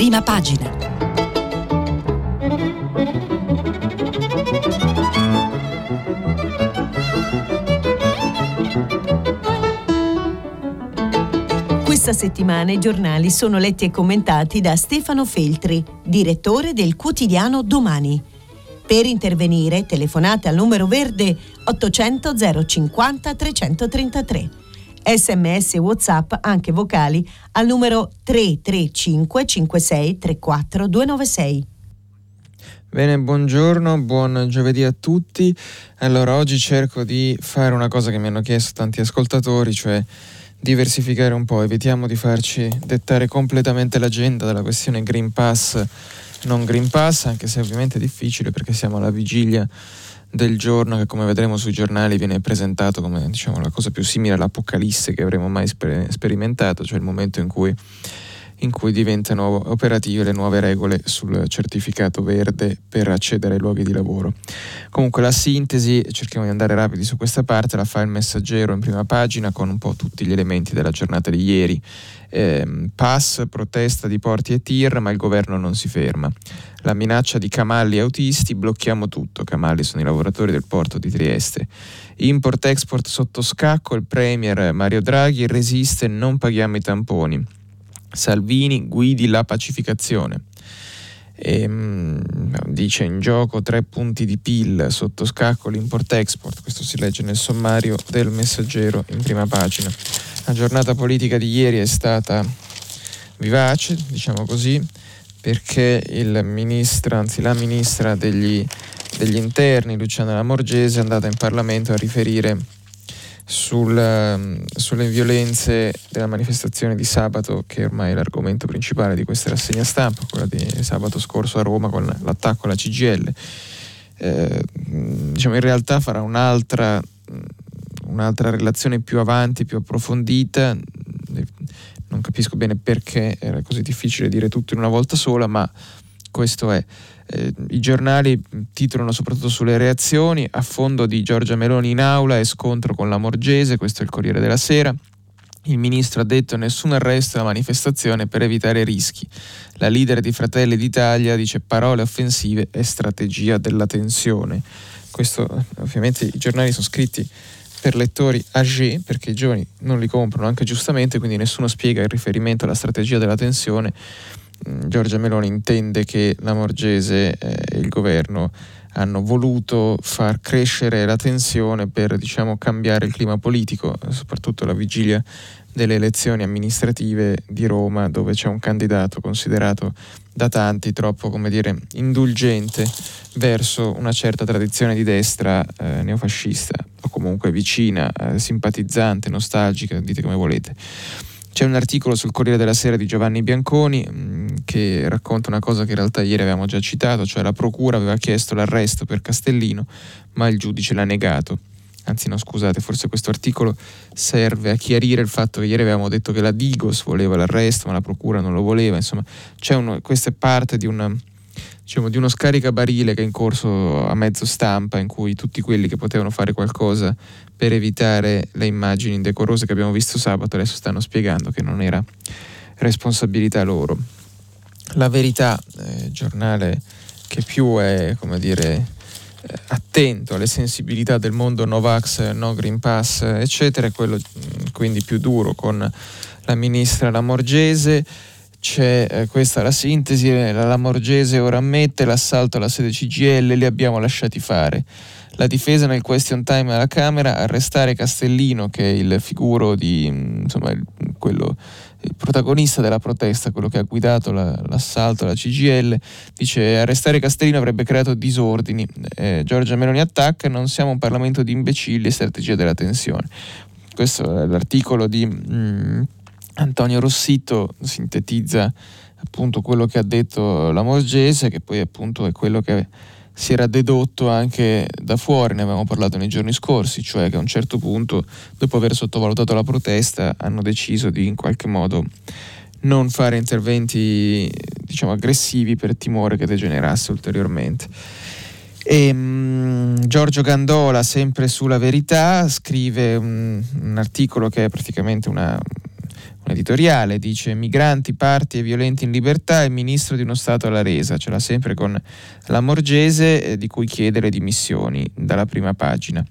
Prima pagina. Questa settimana i giornali sono letti e commentati da Stefano Feltri, direttore del quotidiano Domani. Per intervenire telefonate al numero verde 800 050 333. SMS e WhatsApp, anche vocali, al numero 335 56 34 296. Bene, buongiorno, buon giovedì a tutti. Allora, oggi cerco di fare una cosa che mi hanno chiesto tanti ascoltatori, cioè diversificare un po'. Evitiamo di farci dettare completamente l'agenda dalla questione Green Pass, non Green Pass, anche se ovviamente è difficile perché siamo alla vigilia del giorno che, come vedremo sui giornali, viene presentato come, diciamo, la cosa più simile all'apocalisse che avremo mai sperimentato, cioè il momento in cui diventano operative le nuove regole sul certificato verde per accedere ai luoghi di lavoro. Comunque la sintesi, cerchiamo di andare rapidi su questa parte, la fa il Messaggero in prima pagina con un po' tutti gli elementi della giornata di ieri. Pass, protesta di porti e tir, ma il governo non si ferma. La minaccia di camalli e autisti, blocchiamo tutto. Camalli sono i lavoratori del porto di Trieste. Import-export sotto scacco, il premier Mario Draghi resiste, non paghiamo i tamponi. Salvini guidi la pacificazione. Dice in gioco 3 punti di PIL, sotto scacco l'import-export. Questo si legge nel sommario del Messaggero in prima pagina. La giornata politica di ieri è stata vivace, diciamo così, perché la ministra degli interni, Luciana Lamorgese, è andata in Parlamento a riferire sulle violenze della manifestazione di sabato, che ormai è l'argomento principale di questa rassegna stampa, quella di sabato scorso a Roma con l'attacco alla CGIL. Diciamo, in realtà farà un'altra relazione più avanti, più approfondita. Non capisco bene perché era così difficile dire tutto in una volta sola, ma questo è. I giornali titolano soprattutto sulle reazioni: affondo di Giorgia Meloni in aula e scontro con Lamorgese, questo è il Corriere della Sera. Il ministro ha detto nessun arresto alla manifestazione per evitare rischi. La leader di Fratelli d'Italia dice parole offensive e strategia della tensione. Questo, ovviamente, i giornali sono scritti per lettori âgé, perché i giovani non li comprano, anche giustamente, quindi nessuno spiega il riferimento alla strategia della tensione. Giorgia Meloni intende che Lamorgese e il governo hanno voluto far crescere la tensione per, diciamo, cambiare il clima politico, soprattutto alla vigilia delle elezioni amministrative di Roma, dove c'è un candidato considerato da tanti troppo, come dire, indulgente verso una certa tradizione di destra neofascista, o comunque vicina, simpatizzante, nostalgica, dite come volete. C'è un articolo sul Corriere della Sera di Giovanni Bianconi che racconta una cosa che in realtà ieri avevamo già citato, cioè la procura aveva chiesto l'arresto per Castellino, ma il giudice l'ha negato. Anzi, no, scusate, forse questo articolo serve a chiarire il fatto che ieri avevamo detto che la Digos voleva l'arresto, ma la procura non lo voleva. Insomma, questa è parte di di uno scaricabarile che è in corso a mezzo stampa, in cui tutti quelli che potevano fare qualcosa per evitare le immagini indecorose che abbiamo visto sabato adesso stanno spiegando che non era responsabilità loro. La Verità, giornale che più è, come dire, attento alle sensibilità del mondo no vax, no green pass, eccetera, è quello quindi più duro con la ministra Lamorgese. C'è questa la sintesi: la Lamorgese ora ammette l'assalto alla sede CGIL, li abbiamo lasciati fare. La difesa nel question time alla Camera: arrestare Castellino, che è il figuro di, insomma, il protagonista della protesta, quello che ha guidato l'assalto alla CGIL. Dice: arrestare Castellino avrebbe creato disordini. Giorgia Meloni attacca: non siamo un Parlamento di imbecilli, strategia della tensione. Questo è l'articolo di Antonio Rossitto, sintetizza appunto quello che ha detto Lamorgese, che poi appunto è quello che si era dedotto anche da fuori, ne avevamo parlato nei giorni scorsi, cioè che a un certo punto, dopo aver sottovalutato la protesta, hanno deciso di in qualche modo non fare interventi, diciamo, aggressivi per timore che degenerasse ulteriormente. Giorgio Gandola, sempre sulla Verità, scrive un articolo che è praticamente una L'editoriale dice: migranti, parti e violenti in libertà, il ministro di uno Stato alla resa, ce l'ha sempre con Lamorgese, di cui chiede le dimissioni, dalla prima pagina.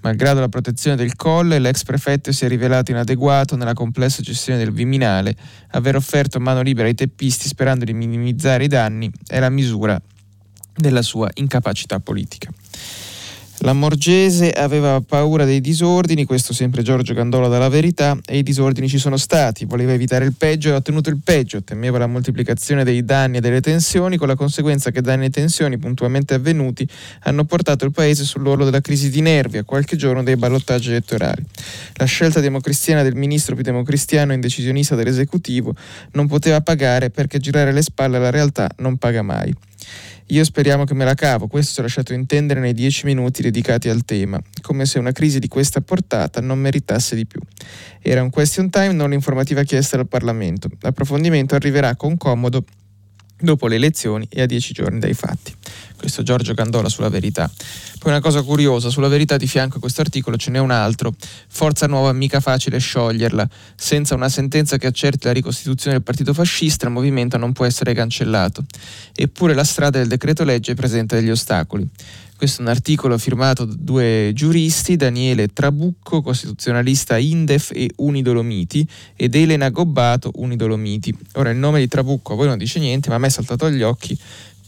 Malgrado la protezione del Colle, l'ex prefetto si è rivelato inadeguato nella complessa gestione del Viminale. Aver offerto mano libera ai teppisti sperando di minimizzare i danni è la misura della sua incapacità politica. Lamorgese aveva paura dei disordini, questo sempre Giorgio Gandola dalla Verità, e i disordini ci sono stati, voleva evitare il peggio e ha ottenuto il peggio, temeva la moltiplicazione dei danni e delle tensioni, con la conseguenza che danni e tensioni puntualmente avvenuti hanno portato il paese sull'orlo della crisi di nervi a qualche giorno dei ballottaggi elettorali. La scelta democristiana del ministro più democristiano e indecisionista dell'esecutivo non poteva pagare, perché girare le spalle alla realtà non paga mai. Io speriamo che me la cavo, questo si è lasciato intendere nei 10 minuti dedicati al tema, come se una crisi di questa portata non meritasse di più. Era un question time, non l'informativa chiesta dal Parlamento. L'approfondimento arriverà con comodo dopo le elezioni e a 10 giorni dai fatti. Questo Giorgio Gandola sulla Verità. Poi una cosa curiosa, sulla Verità di fianco a questo articolo ce n'è un altro. Forza Nuova, mica facile scioglierla. Senza una sentenza che accerti la ricostituzione del partito fascista, il movimento non può essere cancellato. Eppure la strada del decreto legge presenta degli ostacoli. Questo è un articolo firmato da 2 giuristi, Daniele Trabucco, costituzionalista Indef e Unidolomiti, ed Elena Gobbato, Unidolomiti. Ora, il nome di Trabucco a voi non dice niente, ma a me è saltato agli occhi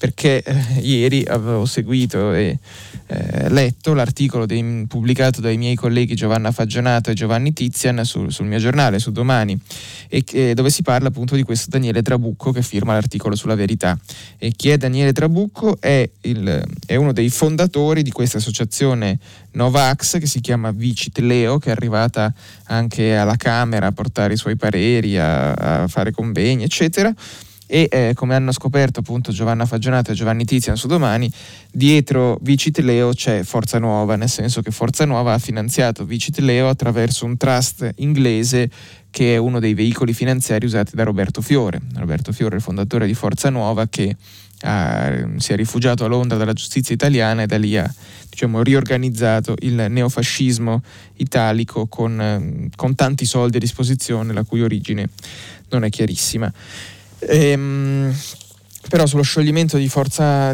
perché ieri avevo seguito e letto l'articolo pubblicato dai miei colleghi Giovanna Fagionato e Giovanni Tizian sul mio giornale, su Domani, e dove si parla appunto di questo Daniele Trabucco che firma l'articolo sulla Verità. E chi è Daniele Trabucco? È uno dei fondatori di questa associazione Novax che si chiama Vicit Leo, che è arrivata anche alla Camera a portare i suoi pareri, a fare convegni, eccetera. E come hanno scoperto appunto Giovanna Fagionato e Giovanni Tizian su Domani, dietro Vicit Leo c'è Forza Nuova, nel senso che Forza Nuova ha finanziato Vicit Leo attraverso un trust inglese che è uno dei veicoli finanziari usati da Roberto Fiore. Roberto Fiore è il fondatore di Forza Nuova, che si è rifugiato a Londra dalla giustizia italiana e da lì ha, diciamo, riorganizzato il neofascismo italico con tanti soldi a disposizione, la cui origine non è chiarissima. Però sullo scioglimento di Forza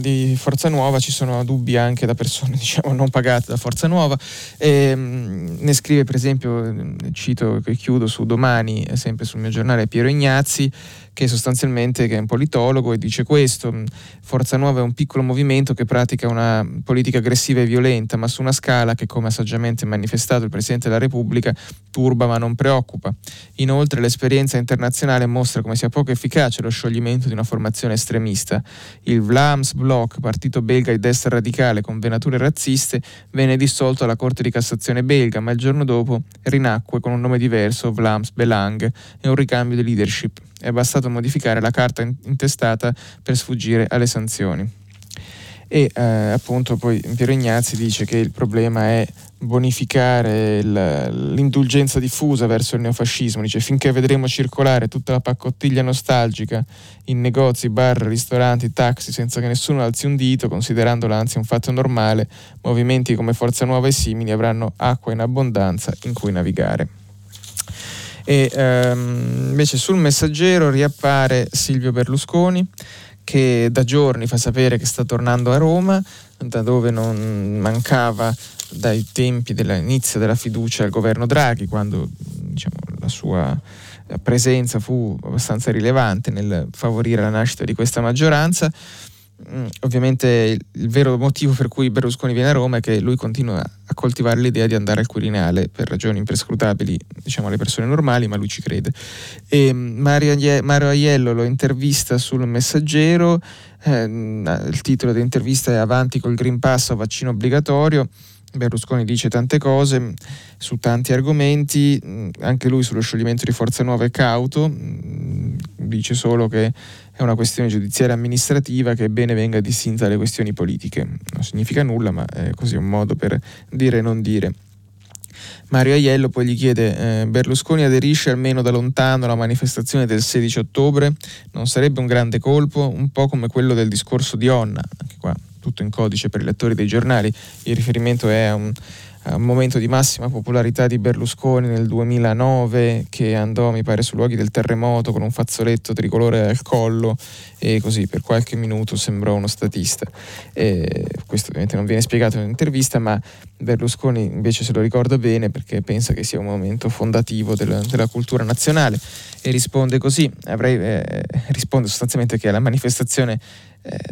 Nuova ci sono dubbi anche da persone, diciamo, non pagate da Forza Nuova. Ne scrive, per esempio, cito e chiudo su Domani, sempre sul mio giornale, Piero Ignazi, che sostanzialmente è un politologo e dice questo: Forza Nuova è un piccolo movimento che pratica una politica aggressiva e violenta, ma su una scala che, come ha saggiamente manifestato il Presidente della Repubblica, turba ma non preoccupa. Inoltre l'esperienza internazionale mostra come sia poco efficace lo scioglimento di una formazione estremista. Il Vlaams Bloc, partito belga di destra radicale con venature razziste, venne dissolto alla Corte di Cassazione belga, ma il giorno dopo rinacque con un nome diverso, Vlaams Belang, e un ricambio di leadership. È bastato modificare la carta intestata per sfuggire alle sanzioni. E appunto poi Piero Ignazi dice che il problema è bonificare l'indulgenza diffusa verso il neofascismo. Dice: finché vedremo circolare tutta la paccottiglia nostalgica in negozi, bar, ristoranti, taxi, senza che nessuno alzi un dito, considerandola anzi un fatto normale, movimenti come Forza Nuova e simili avranno acqua in abbondanza in cui navigare. E invece sul Messaggero riappare Silvio Berlusconi, che da giorni fa sapere che sta tornando a Roma, da dove non mancava dai tempi dell'inizio della fiducia al governo Draghi, quando, diciamo, la sua presenza fu abbastanza rilevante nel favorire la nascita di questa maggioranza. Ovviamente il vero motivo per cui Berlusconi viene a Roma è che lui continua a coltivare l'idea di andare al Quirinale, per ragioni imperscrutabili, diciamo, alle persone normali, ma lui ci crede. E Mario Aiello lo intervista sul Messaggero, il titolo dell'intervista è "Avanti col Green Pass o vaccino obbligatorio". Berlusconi dice tante cose su tanti argomenti, anche lui sullo scioglimento di Forza Nuova è cauto, dice solo che è una questione giudiziaria amministrativa che bene venga distinta dalle questioni politiche. Non significa nulla, ma è così un modo per dire e non dire. Mario Aiello poi gli chiede: Berlusconi aderisce almeno da lontano alla manifestazione del 16 ottobre? Non sarebbe un grande colpo? Un po' come quello del discorso di Onna, anche qua tutto in codice per i lettori dei giornali, il riferimento è a un momento di massima popolarità di Berlusconi nel 2009, che andò, mi pare, sui luoghi del terremoto con un fazzoletto tricolore al collo e così per qualche minuto sembrò uno statista. Questo ovviamente non viene spiegato in un'intervista, ma Berlusconi invece se lo ricorda bene perché pensa che sia un momento fondativo della cultura nazionale, e risponde così. Risponde sostanzialmente che alla manifestazione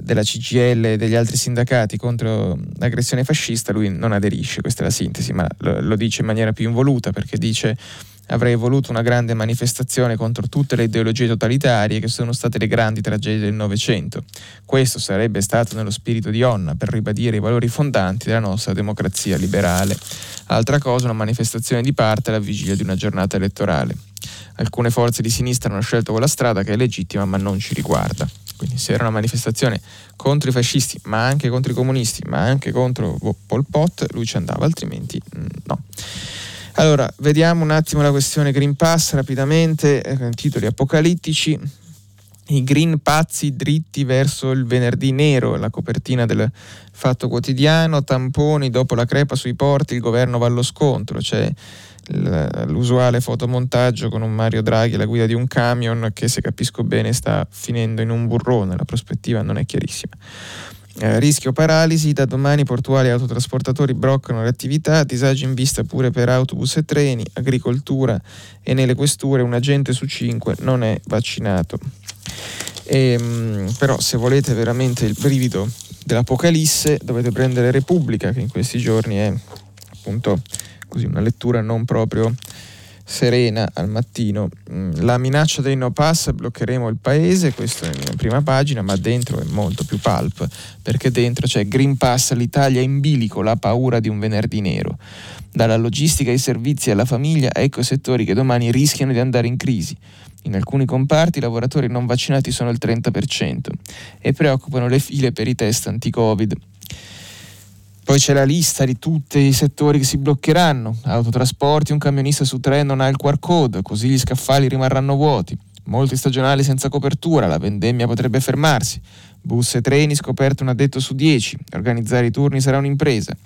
della CGIL e degli altri sindacati contro l'aggressione fascista lui non aderisce, questa è la sintesi, ma lo dice in maniera più involuta, perché dice: avrei voluto una grande manifestazione contro tutte le ideologie totalitarie che sono state le grandi tragedie del Novecento. Questo sarebbe stato nello spirito di Onna, per ribadire i valori fondanti della nostra democrazia liberale. Altra cosa, una manifestazione di parte alla vigilia di una giornata elettorale. Alcune forze di sinistra hanno scelto quella strada, che è legittima ma non ci riguarda. Quindi se era una manifestazione contro i fascisti, ma anche contro i comunisti, ma anche contro Pol Pot, lui ci andava, altrimenti no. Allora, vediamo un attimo la questione Green Pass rapidamente, titoli apocalittici. I Green pazzi dritti verso il venerdì nero, la copertina del Fatto Quotidiano. Tamponi dopo la crepa sui porti, il governo va allo scontro, c'è l'usuale fotomontaggio con un Mario Draghi alla guida di un camion che, se capisco bene, sta finendo in un burrone, la prospettiva non è chiarissima. Rischio paralisi, da domani portuali e autotrasportatori bloccano le attività, disagi in vista pure per autobus e treni, agricoltura e nelle questure 1 agente su 5 non è vaccinato. Però se volete veramente il brivido dell'apocalisse dovete prendere Repubblica, che in questi giorni è appunto così una lettura non proprio serena al mattino. La minaccia dei no pass: bloccheremo il paese, questo è in prima pagina, ma dentro è molto più pulp, perché dentro c'è Green Pass, l'Italia in bilico, la paura di un venerdì nero. Dalla logistica ai servizi alla famiglia, ecco i settori che domani rischiano di andare in crisi. In alcuni comparti i lavoratori non vaccinati sono il 30% e preoccupano le file per i test anti-Covid. Poi c'è la lista di tutti i settori che si bloccheranno. Autotrasporti, 1 camionista su 3 non ha il QR code, così gli scaffali rimarranno vuoti. Molti stagionali senza copertura, la vendemmia potrebbe fermarsi. Bus e treni, scoperto 1 addetto su 10. Organizzare i turni sarà un'impresa.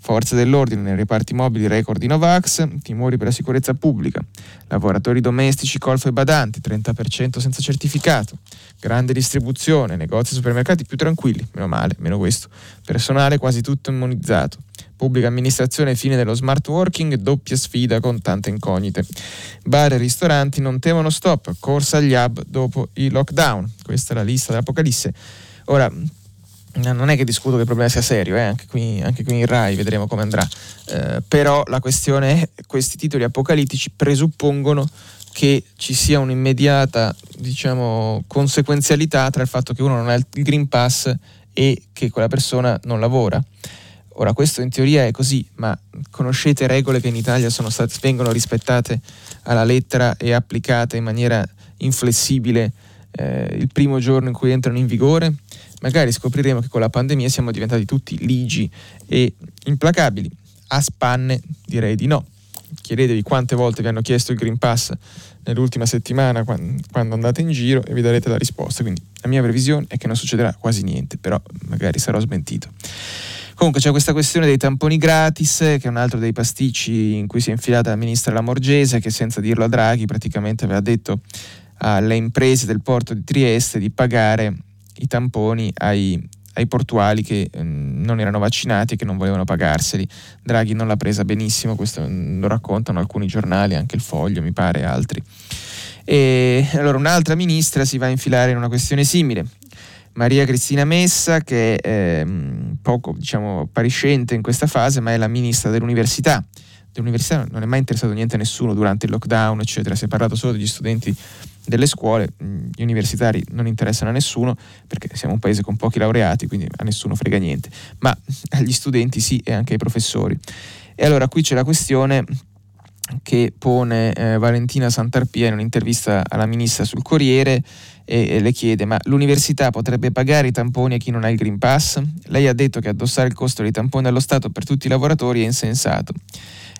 Forze dell'ordine nei reparti mobili, record di Novax, timori per la sicurezza pubblica. Lavoratori domestici, colf e badanti, 30% senza certificato. Grande distribuzione, negozi e supermercati più tranquilli, meno male, meno questo. Personale quasi tutto immunizzato. Pubblica amministrazione, fine dello smart working, doppia sfida con tante incognite. Bar e ristoranti non temono stop, corsa agli hub dopo i lockdown. Questa è la lista dell'apocalisse. Ora, non è che discuto che il problema sia serio, anche qui in Rai vedremo come andrà, però la questione è: questi titoli apocalittici presuppongono che ci sia un'immediata, diciamo, conseguenzialità tra il fatto che uno non ha il Green Pass e che quella persona non lavora. Ora, questo in teoria è così, ma conoscete regole che in Italia vengono rispettate alla lettera e applicate in maniera inflessibile il primo giorno in cui entrano in vigore? Magari scopriremo che con la pandemia siamo diventati tutti ligi e implacabili. A spanne direi di no. Chiedetevi quante volte vi hanno chiesto il Green Pass nell'ultima settimana quando andate in giro e vi darete la risposta. Quindi la mia previsione è che non succederà quasi niente, però magari sarò smentito. Comunque c'è questa questione dei tamponi gratis, che è un altro dei pasticci in cui si è infilata la ministra Lamorgese, che senza dirlo a Draghi praticamente aveva detto alle imprese del porto di Trieste di pagare i tamponi ai portuali che non erano vaccinati e che non volevano pagarseli. Draghi non l'ha presa benissimo, questo lo raccontano alcuni giornali, anche Il Foglio mi pare, altri. E allora un'altra ministra si va a infilare in una questione simile, Maria Cristina Messa, che è poco, diciamo, appariscente in questa fase, ma è la ministra dell'università. L'università non è mai interessato niente a nessuno durante il lockdown, eccetera. Si è parlato solo degli studenti delle scuole, gli universitari non interessano a nessuno perché siamo un paese con pochi laureati, quindi a nessuno frega niente, ma agli studenti sì, e anche ai professori. E allora qui c'è la questione che pone Valentina Santarpia in un'intervista alla ministra sul Corriere, e le chiede: ma l'università potrebbe pagare i tamponi a chi non ha il Green Pass? Lei ha detto che addossare il costo dei tamponi allo Stato per tutti i lavoratori è insensato.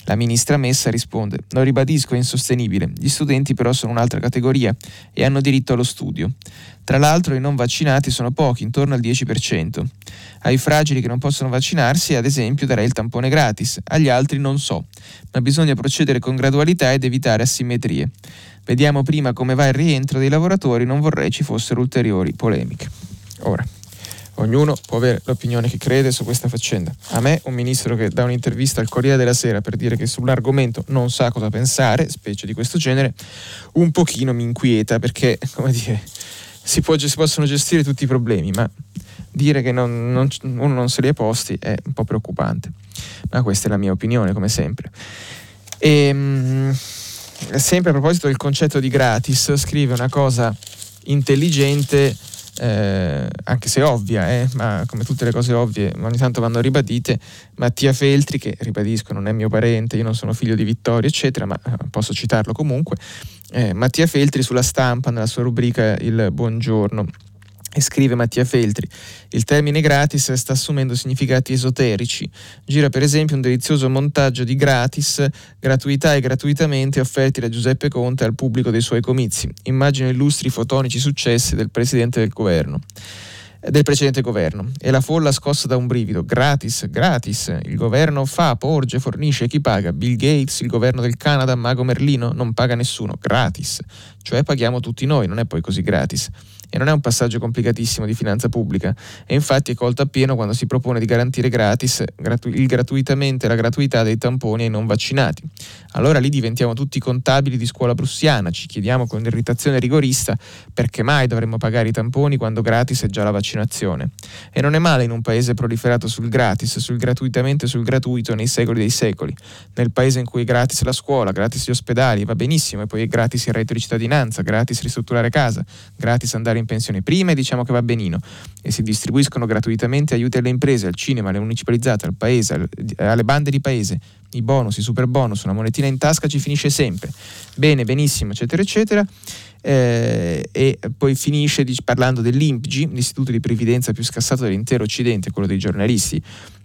La ministra Messa risponde: lo ribadisco, è insostenibile, gli studenti però sono un'altra categoria e hanno diritto allo studio. Tra l'altro i non vaccinati sono pochi, intorno al 10%. Ai fragili che non possono vaccinarsi, ad esempio, darei il tampone gratis, agli altri non so, ma bisogna procedere con gradualità ed evitare asimmetrie. Vediamo prima come va il rientro dei lavoratori, non vorrei ci fossero ulteriori polemiche. Ora, ognuno può avere l'opinione che crede su questa faccenda. A me, un ministro che dà un'intervista al Corriere della Sera per dire che sull'argomento non sa cosa pensare, specie di questo genere, un pochino mi inquieta, perché, come dire, si possono gestire tutti i problemi, ma dire che uno non se li ha posti è un po' preoccupante. Ma questa è la mia opinione, come sempre. Sempre a proposito del concetto di gratis, scrive una cosa intelligente, anche se ovvia, ma come tutte le cose ovvie ogni tanto vanno ribadite, Mattia Feltri, che ribadisco non è mio parente, io non sono figlio di Vittorio eccetera, ma posso citarlo comunque. Mattia Feltri sulla Stampa, nella sua rubrica Il Buongiorno, e scrive Mattia Feltri: il termine gratis sta assumendo significati esoterici, gira per esempio un delizioso montaggio di gratis, gratuità e gratuitamente offerti da Giuseppe Conte al pubblico dei suoi comizi, immagino illustri fotonici successi del presidente del precedente governo, e la folla scossa da un brivido. Gratis, il governo fa, porge, fornisce, chi paga? Bill Gates, il governo del Canada, Mago Merlino? Non paga nessuno, gratis, cioè paghiamo tutti noi, non è poi così gratis. E non è un passaggio complicatissimo di finanza pubblica, e infatti è colto appieno quando si propone di garantire gratis il gratuitamente e la gratuità dei tamponi ai non vaccinati. Allora lì diventiamo tutti contabili di scuola prussiana, ci chiediamo con irritazione rigorista perché mai dovremmo pagare i tamponi quando gratis è già la vaccinazione. E non è male in un paese proliferato sul gratis, sul gratuitamente e sul gratuito nei secoli dei secoli, nel paese in cui è gratis la scuola, gratis gli ospedali, va benissimo, e poi è gratis il reddito di cittadinanza, gratis ristrutturare casa, gratis andare in pensione prima, e diciamo che va benino, e si distribuiscono gratuitamente aiuti alle imprese, al cinema, alle municipalizzate, al paese, alle bande di paese, i bonus, i super bonus, una monetina in tasca ci finisce sempre, bene, benissimo, eccetera eccetera, e poi finisce parlando dell'INPGI, l'istituto di previdenza più scassato dell'intero occidente, quello dei giornalisti,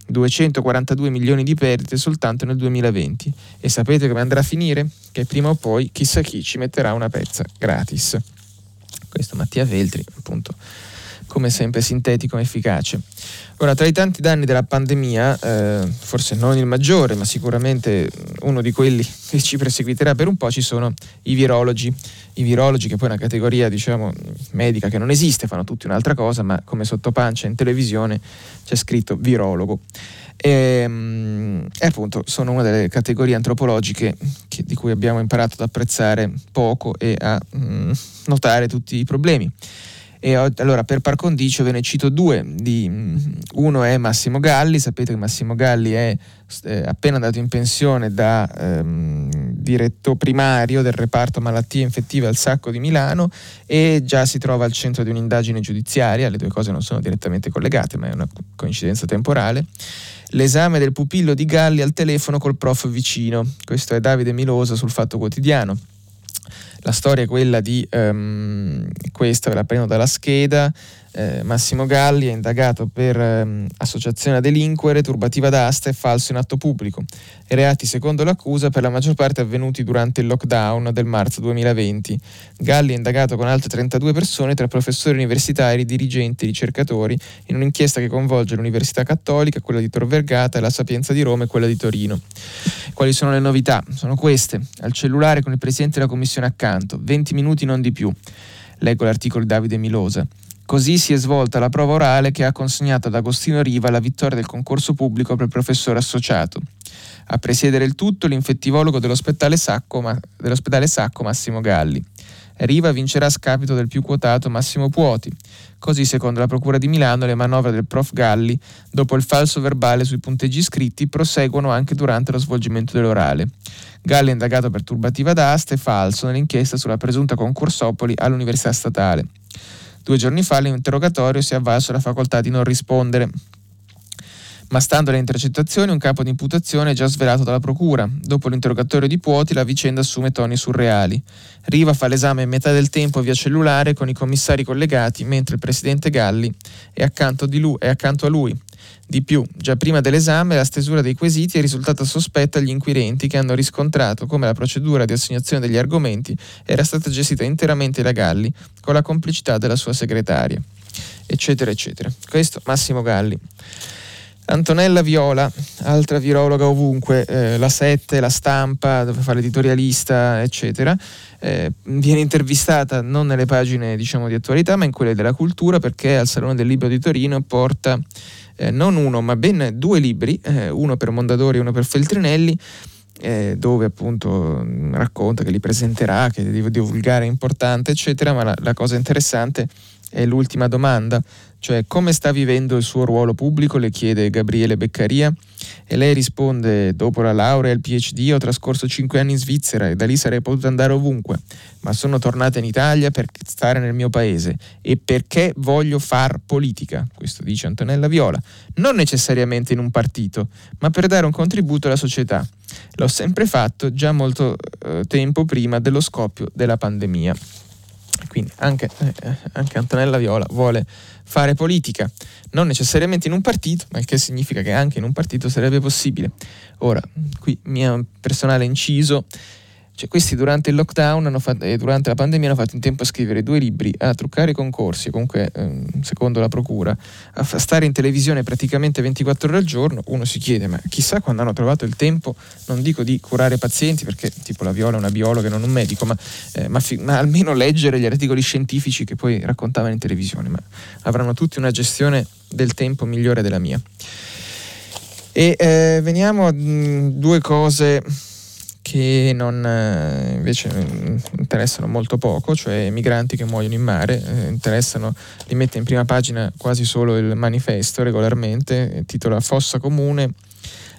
242 milioni di perdite soltanto nel 2020, e sapete come andrà a finire? Che prima o poi chissà chi ci metterà una pezza gratis. Questo Mattia Feltri, appunto, come sempre sintetico e efficace. Ora, tra i tanti danni della pandemia, forse non il maggiore, ma sicuramente uno di quelli che ci perseguiterà per un po', ci sono i virologi. I virologi, che poi è una categoria, diciamo, medica che non esiste, fanno tutti un'altra cosa, ma come sottopancia in televisione c'è scritto virologo. E appunto sono una delle categorie antropologiche di cui abbiamo imparato ad apprezzare poco e a notare tutti i problemi. E allora, per par condicio, ve ne cito due. Uno è Massimo Galli. Sapete che Massimo Galli è appena andato in pensione da direttore primario del reparto malattie infettive al Sacco di Milano, e già si trova al centro di un'indagine giudiziaria. Le due cose non sono direttamente collegate, ma è una coincidenza temporale. L'esame del pupillo di Galli al telefono col prof vicino. Questo è Davide Milosa sul Fatto Quotidiano. La storia è quella di questa, ve la prendo dalla scheda. Massimo Galli è indagato per associazione a delinquere, turbativa d'asta e falso in atto pubblico, reati secondo l'accusa per la maggior parte avvenuti durante il lockdown del marzo 2020. Galli è indagato con altre 32 persone, tra professori universitari, dirigenti, ricercatori, in un'inchiesta che coinvolge l'Università Cattolica, quella di Tor Vergata, la Sapienza di Roma e quella di Torino. Quali sono le novità? Sono queste: al cellulare con il presidente della commissione accanto, 20 minuti non di più. Leggo l'articolo di Davide Milosa. Così si è svolta la prova orale che ha consegnato ad Agostino Riva la vittoria del concorso pubblico per professore associato. A presiedere il tutto l'infettivologo dell'ospedale Sacco Massimo Galli. Riva vincerà a scapito del più quotato Massimo Puoti. Così, secondo la Procura di Milano, le manovre del prof Galli, dopo il falso verbale sui punteggi scritti, proseguono anche durante lo svolgimento dell'orale. Galli è indagato per turbativa d'asta e falso nell'inchiesta sulla presunta concorsopoli all'Università Statale. 2 giorni fa l'interrogatorio si è avvalso alla facoltà di non rispondere. Ma stando alle intercettazioni, un capo di imputazione è già svelato dalla procura. Dopo l'interrogatorio di Puoti, la vicenda assume toni surreali. Riva fa l'esame in metà del tempo via cellulare con i commissari collegati, mentre il presidente Galli è accanto a lui. Di più, già prima dell'esame, la stesura dei quesiti è risultata sospetta agli inquirenti, che hanno riscontrato come la procedura di assegnazione degli argomenti era stata gestita interamente da Galli, con la complicità della sua segretaria. Eccetera, eccetera. Questo Massimo Galli. Antonella Viola, altra virologa ovunque, La 7, La Stampa, dove fa l'editorialista, eccetera, viene intervistata non nelle pagine, diciamo, di attualità, ma in quelle della cultura, perché al Salone del Libro di Torino porta non uno, ma ben due libri, uno per Mondadori e uno per Feltrinelli, dove appunto racconta che li presenterà, che deve divulgare, è importante, eccetera, ma la cosa interessante è l'ultima domanda, cioè come sta vivendo il suo ruolo pubblico, le chiede Gabriele Beccaria, e lei risponde: dopo la laurea e il PhD ho trascorso 5 anni in Svizzera e da lì sarei potuta andare ovunque, ma sono tornata in Italia per stare nel mio paese e perché voglio far politica, questo dice Antonella Viola, non necessariamente in un partito, ma per dare un contributo alla società. L'ho sempre fatto già molto tempo prima dello scoppio della pandemia. Quindi anche Antonella Viola vuole fare politica, non necessariamente in un partito, ma il che significa che anche in un partito sarebbe possibile. Ora, qui mio personale inciso, cioè questi durante il lockdown e durante la pandemia hanno fatto in tempo a scrivere 2 libri, a truccare i concorsi, comunque secondo la procura, a stare in televisione praticamente 24 ore al giorno. Uno si chiede, ma chissà quando hanno trovato il tempo, non dico di curare pazienti, perché tipo la Viola è una biologa e non un medico, ma almeno leggere gli articoli scientifici che poi raccontavano in televisione. Ma avranno tutti una gestione del tempo migliore della mia. E veniamo a due cose che non invece interessano molto poco, cioè migranti che muoiono in mare, interessano, li mette in prima pagina quasi solo il Manifesto regolarmente, titola Fossa Comune,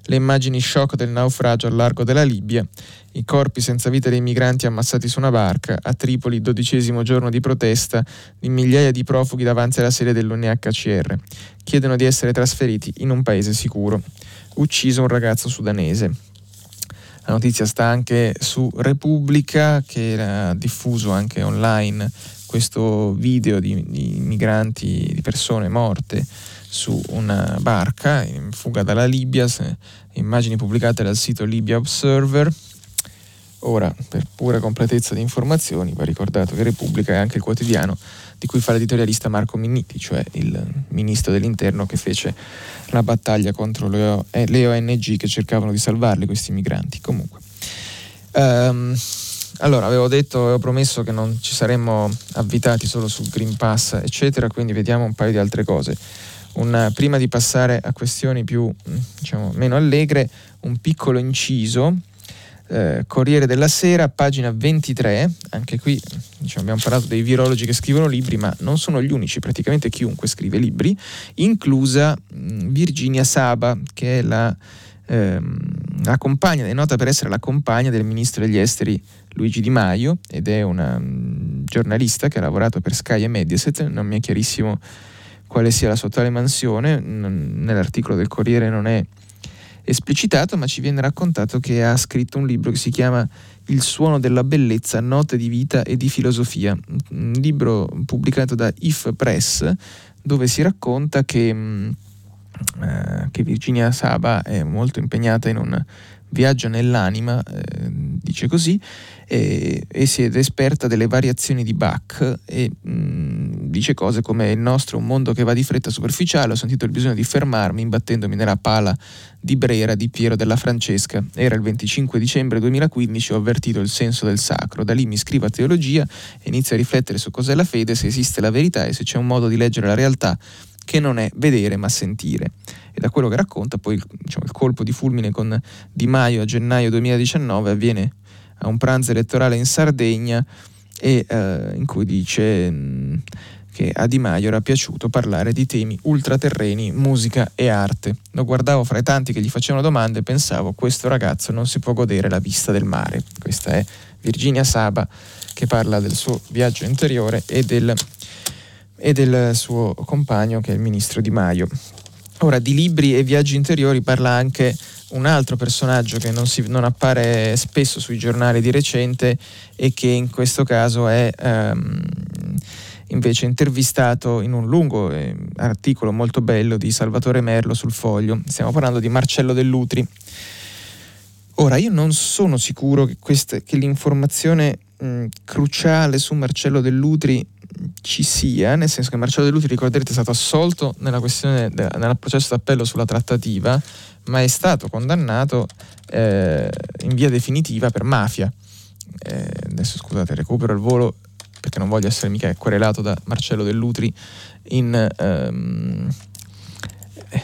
le immagini shock del naufragio al largo della Libia, i corpi senza vita dei migranti ammassati su una barca, a Tripoli 12° giorno di protesta di migliaia di profughi davanti alla sede dell'UNHCR, chiedono di essere trasferiti in un paese sicuro, ucciso un ragazzo sudanese. La notizia sta anche su Repubblica, che ha diffuso anche online questo video di migranti, di persone morte su una barca in fuga dalla Libia, immagini pubblicate dal sito Libya Observer. Ora, per pura completezza di informazioni, va ricordato che Repubblica è anche il quotidiano di cui fa l'editorialista Marco Minniti, cioè il ministro dell'interno che fece la battaglia contro le ONG che cercavano di salvarli, questi migranti. Comunque, allora, avevo promesso che non ci saremmo avvitati solo sul Green Pass, eccetera, quindi vediamo un paio di altre cose. Prima di passare a questioni più, diciamo, meno allegre, un piccolo inciso. Corriere della Sera, pagina 23, anche qui, diciamo, abbiamo parlato dei virologi che scrivono libri, ma non sono gli unici, praticamente chiunque scrive libri, inclusa Virginia Saba, che è la compagna, è nota per essere la compagna del ministro degli esteri Luigi Di Maio, ed è una giornalista che ha lavorato per Sky e Mediaset. Non mi è chiarissimo quale sia la sua attuale mansione, nell'articolo del Corriere non è esplicitato, ma ci viene raccontato che ha scritto un libro che si chiama Il suono della bellezza, note di vita e di filosofia, un libro pubblicato da If Press, dove si racconta che Virginia Saba è molto impegnata in un viaggio nell'anima, dice così, e si è esperta delle variazioni di Bach, e dice cose come: il nostro è un mondo che va di fretta superficiale, ho sentito il bisogno di fermarmi imbattendomi nella pala di Brera di Piero della Francesca, era il 25 dicembre 2015, ho avvertito il senso del sacro, da lì mi iscrivo a teologia e inizio a riflettere su cos'è la fede, se esiste la verità e se c'è un modo di leggere la realtà che non è vedere ma sentire. E da quello che racconta poi, diciamo, il colpo di fulmine con Di Maio a gennaio 2019 avviene a un pranzo elettorale in Sardegna, e in cui dice che a Di Maio era piaciuto parlare di temi ultraterreni, musica e arte. Lo guardavo fra i tanti che gli facevano domande e pensavo: questo ragazzo non si può godere la vista del mare. Questa è Virginia Saba, che parla del suo viaggio interiore e del suo compagno, che è il ministro Di Maio. Ora, di libri e viaggi interiori parla anche un altro personaggio che non appare spesso sui giornali di recente e che in questo caso è invece intervistato in un lungo articolo molto bello di Salvatore Merlo sul Foglio. Stiamo parlando di Marcello Dell'Utri. Ora, io non sono sicuro che l'informazione cruciale su Marcello Dell'Utri ci sia, nel senso che Marcello Dell'Utri, ricorderete, è stato assolto nella questione nel processo d'appello sulla trattativa, ma è stato condannato in via definitiva per mafia. Adesso scusate, recupero il volo perché non voglio essere mica querelato da Marcello Dell'Utri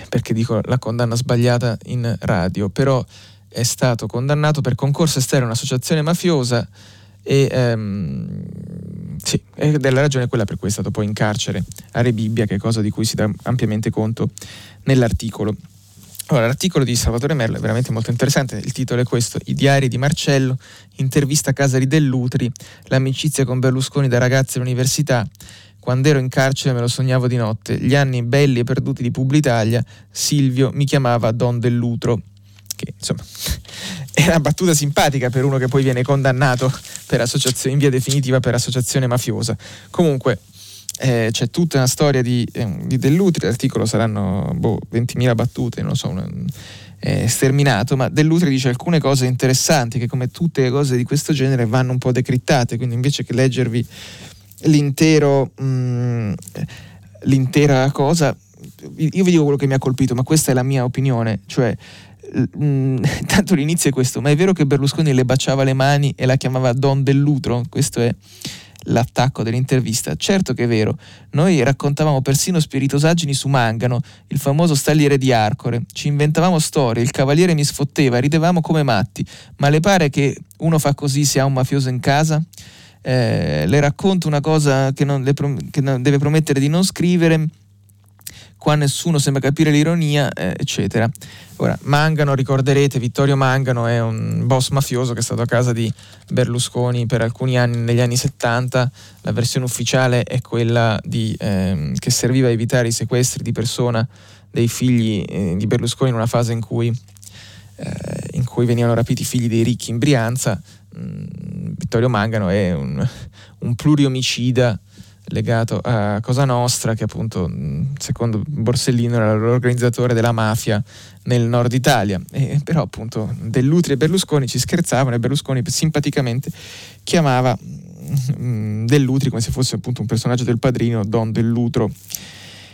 perché dico la condanna sbagliata in radio, però è stato condannato per concorso esterno a un'associazione mafiosa e sì, è della ragione quella per cui è stato poi in carcere a Rebibbia, che è cosa di cui si dà ampiamente conto nell'articolo. Allora, l'articolo di Salvatore Merlo è veramente molto interessante, il titolo è questo: I diari di Marcello, intervista a casa di Dell'Utri, l'amicizia con Berlusconi da ragazzi all'università, quando ero in carcere me lo sognavo di notte, gli anni belli e perduti di Publitalia, Silvio mi chiamava Don Dell'Utro. Che, insomma, è una battuta simpatica per uno che poi viene condannato per associazione, in via definitiva, per associazione mafiosa. Comunque c'è tutta una storia di Dell'Utri. L'articolo saranno 20.000 battute, non lo so, sterminato, ma Dell'Utri dice alcune cose interessanti che, come tutte le cose di questo genere, vanno un po' decrittate, quindi invece che leggervi l'intera cosa, io vi dico quello che mi ha colpito, ma questa è la mia opinione, cioè tanto l'inizio è questo: ma è vero che Berlusconi le baciava le mani e la chiamava Don Dell'Utro? Questo è l'attacco dell'intervista. Certo che è vero, noi raccontavamo persino spiritosaggini su Mangano, il famoso stalliere di Arcore, ci inventavamo storie, il cavaliere mi sfotteva, ridevamo come matti, ma le pare che uno fa così se ha un mafioso in casa? Le racconto una cosa che non deve promettere di non scrivere, qua nessuno sembra capire l'ironia, eccetera. Ora, Mangano, ricorderete, Vittorio Mangano è un boss mafioso che è stato a casa di Berlusconi per alcuni anni, negli anni 70, la versione ufficiale è quella che serviva a evitare i sequestri di persona dei figli di Berlusconi in una fase in cui venivano rapiti i figli dei ricchi in Brianza. Vittorio Mangano è un pluriomicida legato a Cosa Nostra, che appunto secondo Borsellino era l'organizzatore della mafia nel nord Italia, però appunto Dell'Utri e Berlusconi ci scherzavano e Berlusconi simpaticamente chiamava Dell'Utri, come se fosse appunto un personaggio del Padrino, Don Dell'Utro,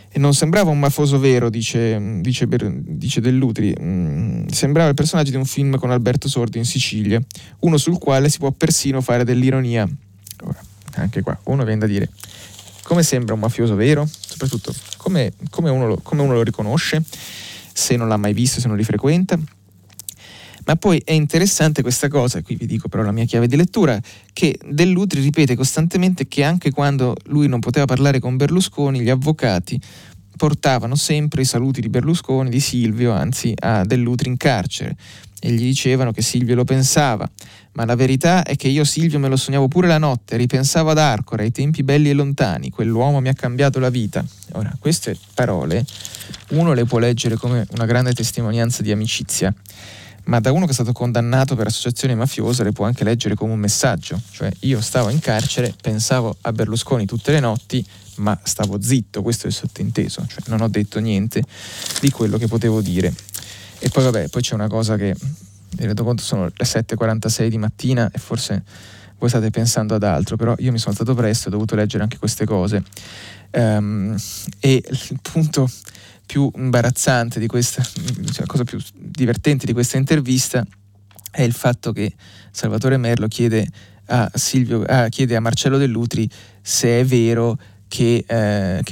e non sembrava un mafoso vero, dice Dell'Utri, sembrava il personaggio di un film con Alberto Sordi in Sicilia, uno sul quale si può persino fare dell'ironia. Ora, anche qua uno viene da dire: come sembra un mafioso vero? Soprattutto come uno lo riconosce, se non l'ha mai visto, se non li frequenta. Ma poi è interessante questa cosa, e qui vi dico però la mia chiave di lettura, che Dell'Utri ripete costantemente che anche quando lui non poteva parlare con Berlusconi, gli avvocati portavano sempre i saluti di Berlusconi, di Silvio, anzi, a Dell'Utri in carcere, e gli dicevano che Silvio lo pensava, ma la verità è che io Silvio me lo sognavo pure la notte, ripensavo ad Arcore, ai tempi belli e lontani, quell'uomo mi ha cambiato la vita. Ora, queste parole uno le può leggere come una grande testimonianza di amicizia, ma da uno che è stato condannato per associazione mafiosa le può anche leggere come un messaggio, cioè io stavo in carcere, pensavo a Berlusconi tutte le notti, ma stavo zitto, questo è il sottinteso, cioè non ho detto niente di quello che potevo dire. E poi poi c'è una cosa che, mi rendo conto, sono le 7.46 di mattina e forse voi state pensando ad altro, però io mi sono alzato presto e ho dovuto leggere anche queste cose, e il punto più imbarazzante di questa, cioè la cosa più divertente di questa intervista, è il fatto che Salvatore Merlo chiede a Marcello Dell'Utri se è vero che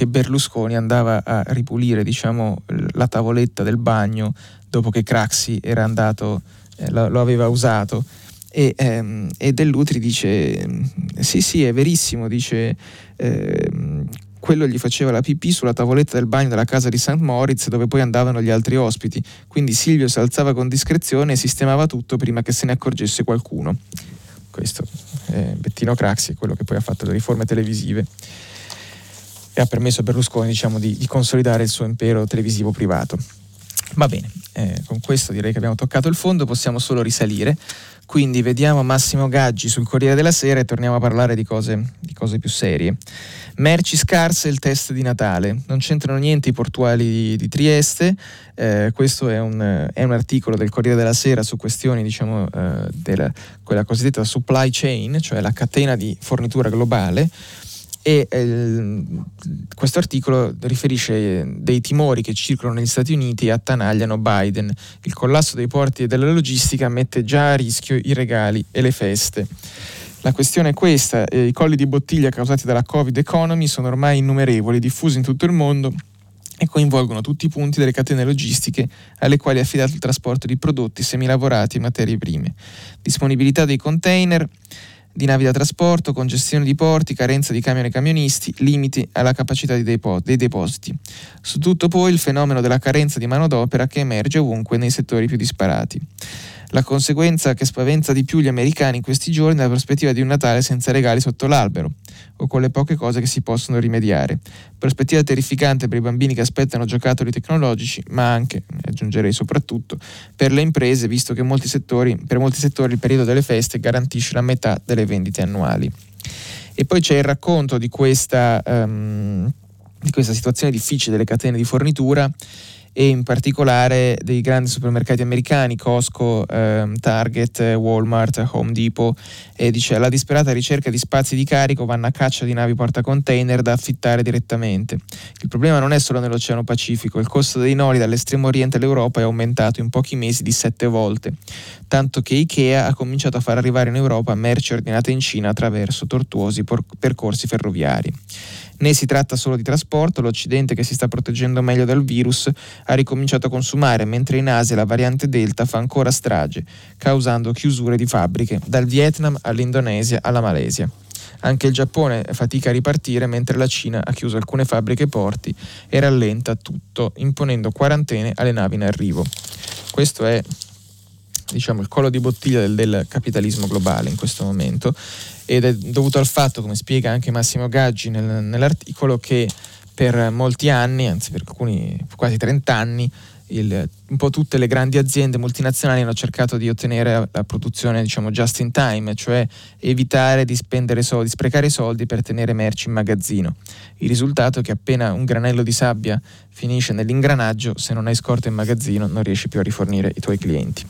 Berlusconi andava a ripulire, diciamo, la tavoletta del bagno dopo che Craxi era andato, lo aveva usato, e Dell'Utri dice sì è verissimo, dice quello gli faceva la pipì sulla tavoletta del bagno della casa di St. Moritz, dove poi andavano gli altri ospiti, quindi Silvio si alzava con discrezione e sistemava tutto prima che se ne accorgesse qualcuno. Questo Bettino Craxi è quello che poi ha fatto le riforme televisive. e ha permesso a Berlusconi, diciamo, di consolidare il suo impero televisivo privato. Va bene, con questo direi che abbiamo toccato il fondo, possiamo solo risalire. Quindi vediamo Massimo Gaggi sul Corriere della Sera e torniamo a parlare di cose più serie. Merci scarse, il test di Natale. Non c'entrano niente i portuali di Trieste. Questo è un articolo del Corriere della Sera su questioni, diciamo, della quella cosiddetta supply chain, cioè la catena di fornitura globale. E questo articolo riferisce dei timori che circolano negli Stati Uniti e attanagliano Biden. Il collasso dei porti e della logistica mette già a rischio i regali e le feste. La questione è questa: i colli di bottiglia causati dalla Covid economy sono ormai innumerevoli, diffusi in tutto il mondo e coinvolgono tutti i punti delle catene logistiche alle quali è affidato il trasporto di prodotti, semilavorati e materie prime. Disponibilità dei container, di navi da trasporto, congestione di porti, carenza di camion e camionisti, limiti alla capacità dei depositi. Su tutto poi il fenomeno della carenza di manodopera che emerge ovunque nei settori più disparati. La conseguenza che spaventa di più gli americani in questi giorni è la prospettiva di un Natale senza regali sotto l'albero o con le poche cose che si possono rimediare. Prospettiva terrificante per i bambini che aspettano giocattoli tecnologici, ma anche, aggiungerei soprattutto, per le imprese, visto che per molti settori il periodo delle feste garantisce la metà delle vendite annuali. E poi c'è il racconto di questa situazione difficile delle catene di fornitura e in particolare dei grandi supermercati americani, Costco, Target, Walmart, Home Depot, e dice: alla disperata ricerca di spazi di carico vanno a caccia di navi portacontainer da affittare direttamente. Il problema non è solo nell'Oceano Pacifico, il costo dei noli dall'estremo oriente all'Europa è aumentato in pochi mesi di 7 volte, tanto che Ikea ha cominciato a far arrivare in Europa merci ordinate in Cina attraverso tortuosi percorsi ferroviari. Né si tratta solo di trasporto, l'Occidente, che si sta proteggendo meglio dal virus, ha ricominciato a consumare, mentre in Asia la variante Delta fa ancora strage, causando chiusure di fabbriche, dal Vietnam all'Indonesia alla Malesia. Anche il Giappone fatica a ripartire, mentre la Cina ha chiuso alcune fabbriche e porti e rallenta tutto, imponendo quarantene alle navi in arrivo. Questo è, diciamo, il collo di bottiglia del capitalismo globale in questo momento, ed è dovuto al fatto, come spiega anche Massimo Gaggi nell'articolo, che per molti anni, anzi per alcuni quasi 30 anni, un po' tutte le grandi aziende multinazionali hanno cercato di ottenere la produzione, diciamo, just in time, cioè evitare di spendere soldi, sprecare soldi per tenere merci in magazzino. Il risultato è che appena un granello di sabbia finisce nell'ingranaggio, se non hai scorte in magazzino non riesci più a rifornire i tuoi clienti.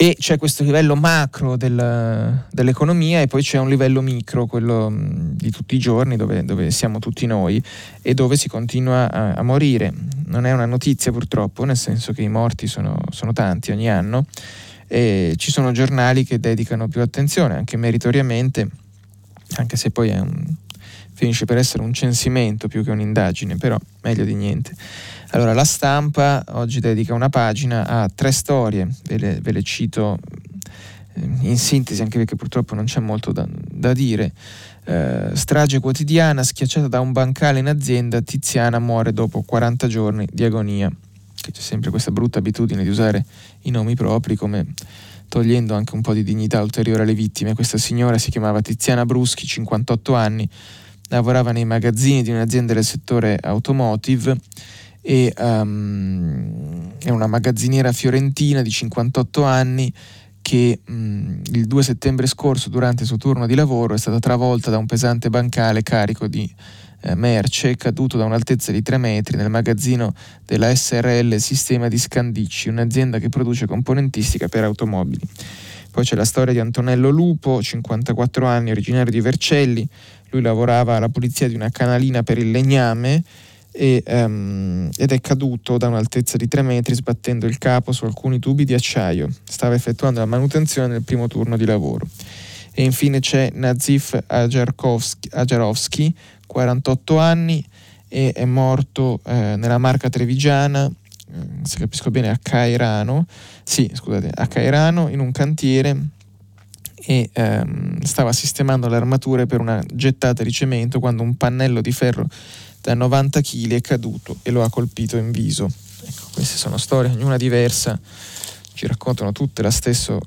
E c'è questo livello macro dell'economia, e poi c'è un livello micro, quello di tutti i giorni, dove siamo tutti noi e dove si continua a morire. Non è una notizia, purtroppo, nel senso che i morti sono tanti ogni anno, e ci sono giornali che dedicano più attenzione, anche meritoriamente, anche se poi finisce per essere un censimento più che un'indagine, però meglio di niente. Allora, La Stampa oggi dedica una pagina a 3 storie, ve le cito in sintesi, anche perché purtroppo non c'è molto da dire. Strage quotidiana, schiacciata da un bancale in azienda, Tiziana muore dopo 40 giorni di agonia. Che c'è sempre questa brutta abitudine di usare i nomi propri, come togliendo anche un po' di dignità ulteriore alle vittime. Questa signora si chiamava Tiziana Bruschi, 58 anni, lavorava nei magazzini di un'azienda del settore automotive e è una magazziniera fiorentina di 58 anni che il 2 settembre scorso, durante il suo turno di lavoro, è stata travolta da un pesante bancale carico di merce, caduto da un'altezza di 3 metri nel magazzino della SRL Sistema di Scandicci, un'azienda che produce componentistica per automobili. Poi c'è la storia di Antonello Lupo, 54 anni, originario di Vercelli. Lui lavorava alla pulizia di una canalina per il legname ed è caduto da un'altezza di 3 metri sbattendo il capo su alcuni tubi di acciaio. Stava effettuando la manutenzione nel primo turno di lavoro. E infine c'è Nazif Ajarovski, 48 anni, e è morto nella Marca Trevigiana, se capisco bene a Cairano, in un cantiere, e stava sistemando le armature per una gettata di cemento quando un pannello di ferro da 90 kg è caduto e lo ha colpito in viso. Ecco, queste sono storie, ognuna diversa, ci raccontano tutte lo stesso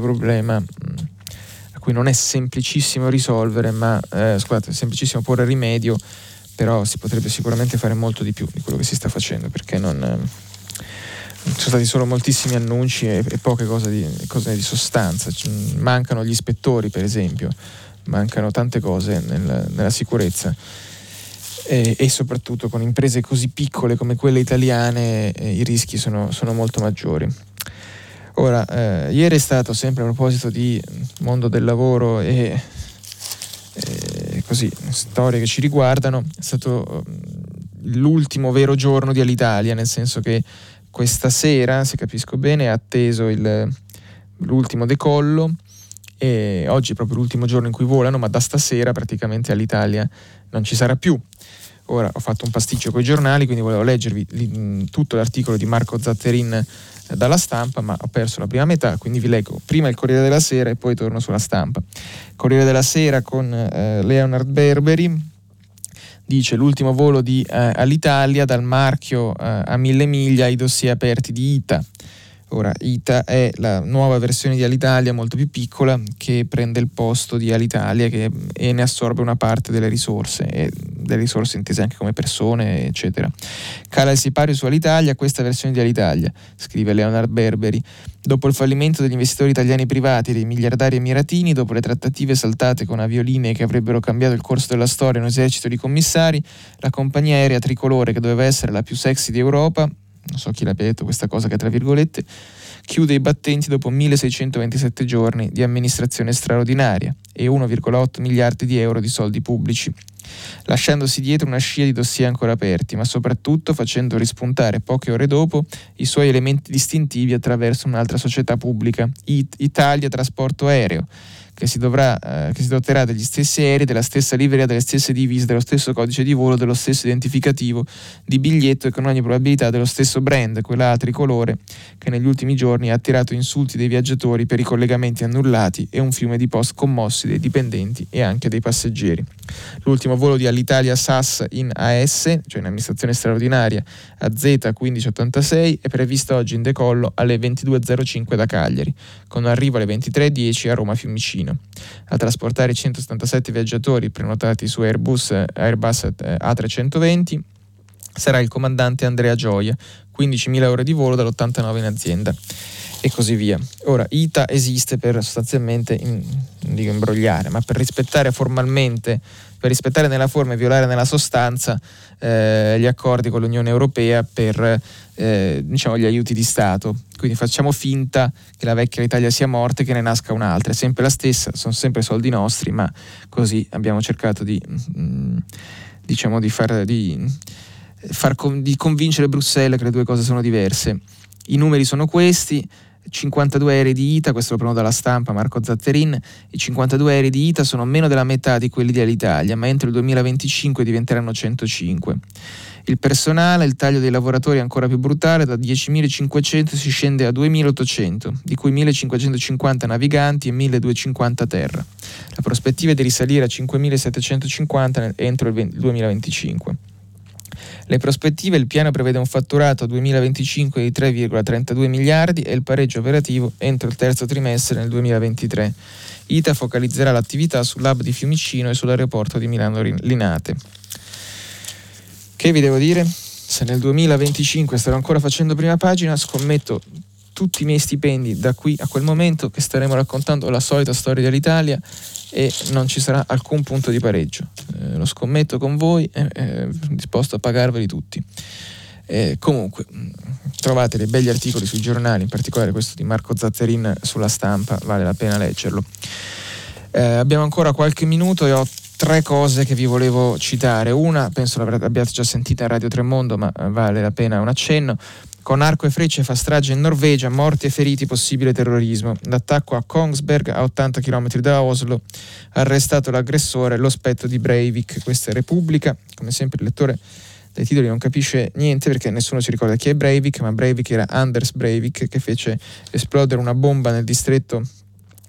problema, a cui non è semplicissimo porre rimedio, però si potrebbe sicuramente fare molto di più di quello che si sta facendo, perché non sono stati solo moltissimi annunci e poche cose di sostanza. Mancano gli ispettori, per esempio, mancano tante cose nella sicurezza, e soprattutto con imprese così piccole come quelle italiane i rischi sono molto maggiori. Ora, ieri è stato, sempre a proposito di mondo del lavoro e così storie che ci riguardano, è stato l'ultimo vero giorno di Alitalia, nel senso che questa sera, se capisco bene, è atteso l'ultimo decollo, e oggi è proprio l'ultimo giorno in cui volano, ma da stasera praticamente Alitalia non ci sarà più. Ora, ho fatto un pasticcio coi giornali, quindi volevo leggervi tutto l'articolo di Marco Zatterin dalla Stampa, ma ho perso la prima metà, quindi vi leggo prima il Corriere della Sera e poi torno sulla Stampa. Corriere della Sera con Leonard Berberi dice: l'ultimo volo di Alitalia, dal marchio a 1000 miglia, i dossier aperti di ITA. Ora, ITA è la nuova versione di Alitalia, molto più piccola, che prende il posto di Alitalia e ne assorbe una parte delle risorse, intese anche come persone, eccetera. Cala il sipario su Alitalia, questa versione di Alitalia, scrive Leonard Berberi. Dopo il fallimento degli investitori italiani privati e dei miliardari emiratini, dopo le trattative saltate con aviolinee che avrebbero cambiato il corso della storia e un esercito di commissari, la compagnia aerea tricolore, che doveva essere la più sexy d'Europa, non so chi l'abbia detto questa cosa, che tra virgolette, chiude i battenti dopo 1627 giorni di amministrazione straordinaria e 1,8 miliardi di euro di soldi pubblici, lasciandosi dietro una scia di dossier ancora aperti, ma soprattutto facendo rispuntare poche ore dopo i suoi elementi distintivi attraverso un'altra società pubblica, Italia Trasporto Aereo, che si doterà degli stessi aerei, della stessa livrea, delle stesse divise, dello stesso codice di volo, dello stesso identificativo di biglietto e con ogni probabilità dello stesso brand, quella tricolore, che negli ultimi giorni ha attirato insulti dei viaggiatori per i collegamenti annullati e un fiume di post commossi dei dipendenti e anche dei passeggeri. L'ultimo volo di Alitalia SAS in AS, cioè in amministrazione straordinaria, AZ1586, è previsto oggi in decollo alle 22.05 da Cagliari, con arrivo alle 23.10 a Roma Fiumicino. A trasportare 177 viaggiatori prenotati su Airbus A320 sarà il comandante Andrea Gioia, 15.000 ore di volo dall'89 in azienda e così via. Ora, ITA esiste per sostanzialmente, non dico imbrogliare, ma per rispettare formalmente, per rispettare nella forma e violare nella sostanza gli accordi con l'Unione Europea per gli aiuti di Stato. Quindi facciamo finta che la vecchia Italia sia morta e che ne nasca un'altra, è sempre la stessa, sono sempre soldi nostri, ma così abbiamo cercato di convincere Bruxelles che le due cose sono diverse. I numeri sono questi: 52 aerei di ITA, questo lo prendo dalla Stampa, Marco Zatterin, i 52 aerei di ITA sono meno della metà di quelli di Alitalia, ma entro il 2025 diventeranno 105. Il personale, il taglio dei lavoratori è ancora più brutale, da 10.500 si scende a 2.800, di cui 1.550 naviganti e 1.250 a terra. La prospettiva è di risalire a 5.750 entro il 2025. Le prospettive, il piano prevede un fatturato 2025 di 3,32 miliardi e il pareggio operativo entro il terzo trimestre nel 2023. ITA focalizzerà l'attività sull'hub di Fiumicino e sull'aeroporto di Milano Linate. Che vi devo dire? Se nel 2025 starò ancora facendo prima pagina, scommetto tutti i miei stipendi da qui a quel momento che staremo raccontando la solita storia dell'Italia e non ci sarà alcun punto di pareggio. Lo scommetto con voi, disposto a pagarveli tutti. Comunque trovate dei begli articoli sui giornali, in particolare questo di Marco Zatterin sulla Stampa, vale la pena leggerlo. Abbiamo ancora qualche minuto e ho tre cose che vi volevo citare. Una penso l'abbiate già sentita a Radio Tremondo, ma vale la pena un accenno. Con arco e frecce fa strage in Norvegia, morti e feriti, possibile terrorismo. L'attacco a Kongsberg, a 80 km da Oslo, arrestato l'aggressore, lo spetto di Breivik. Questa è Repubblica. Come sempre il lettore dai titoli non capisce niente, perché nessuno si ricorda chi è Breivik, ma Breivik era Anders Breivik, che fece esplodere una bomba nel distretto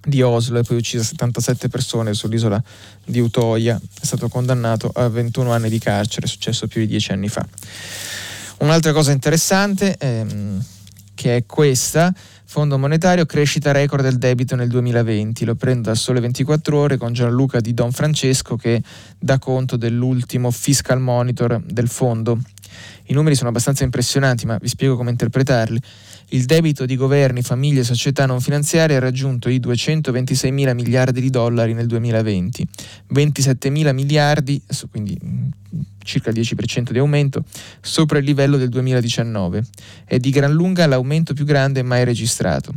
di Oslo e poi uccise 77 persone sull'isola di Utøya. È stato condannato a 21 anni di carcere, è successo più di 10 anni fa. Un'altra cosa interessante che è questa: Fondo monetario, crescita record del debito nel 2020. Lo prendo dal Sole 24 Ore con Gianluca Di Don Francesco, che dà conto dell'ultimo fiscal monitor del fondo. I numeri sono abbastanza impressionanti, ma vi spiego come interpretarli. Il debito di governi, famiglie e società non finanziarie ha raggiunto i 226 mila miliardi di dollari nel 2020, 27 mila miliardi, quindi circa il 10% di aumento, sopra il livello del 2019. È di gran lunga l'aumento più grande mai registrato.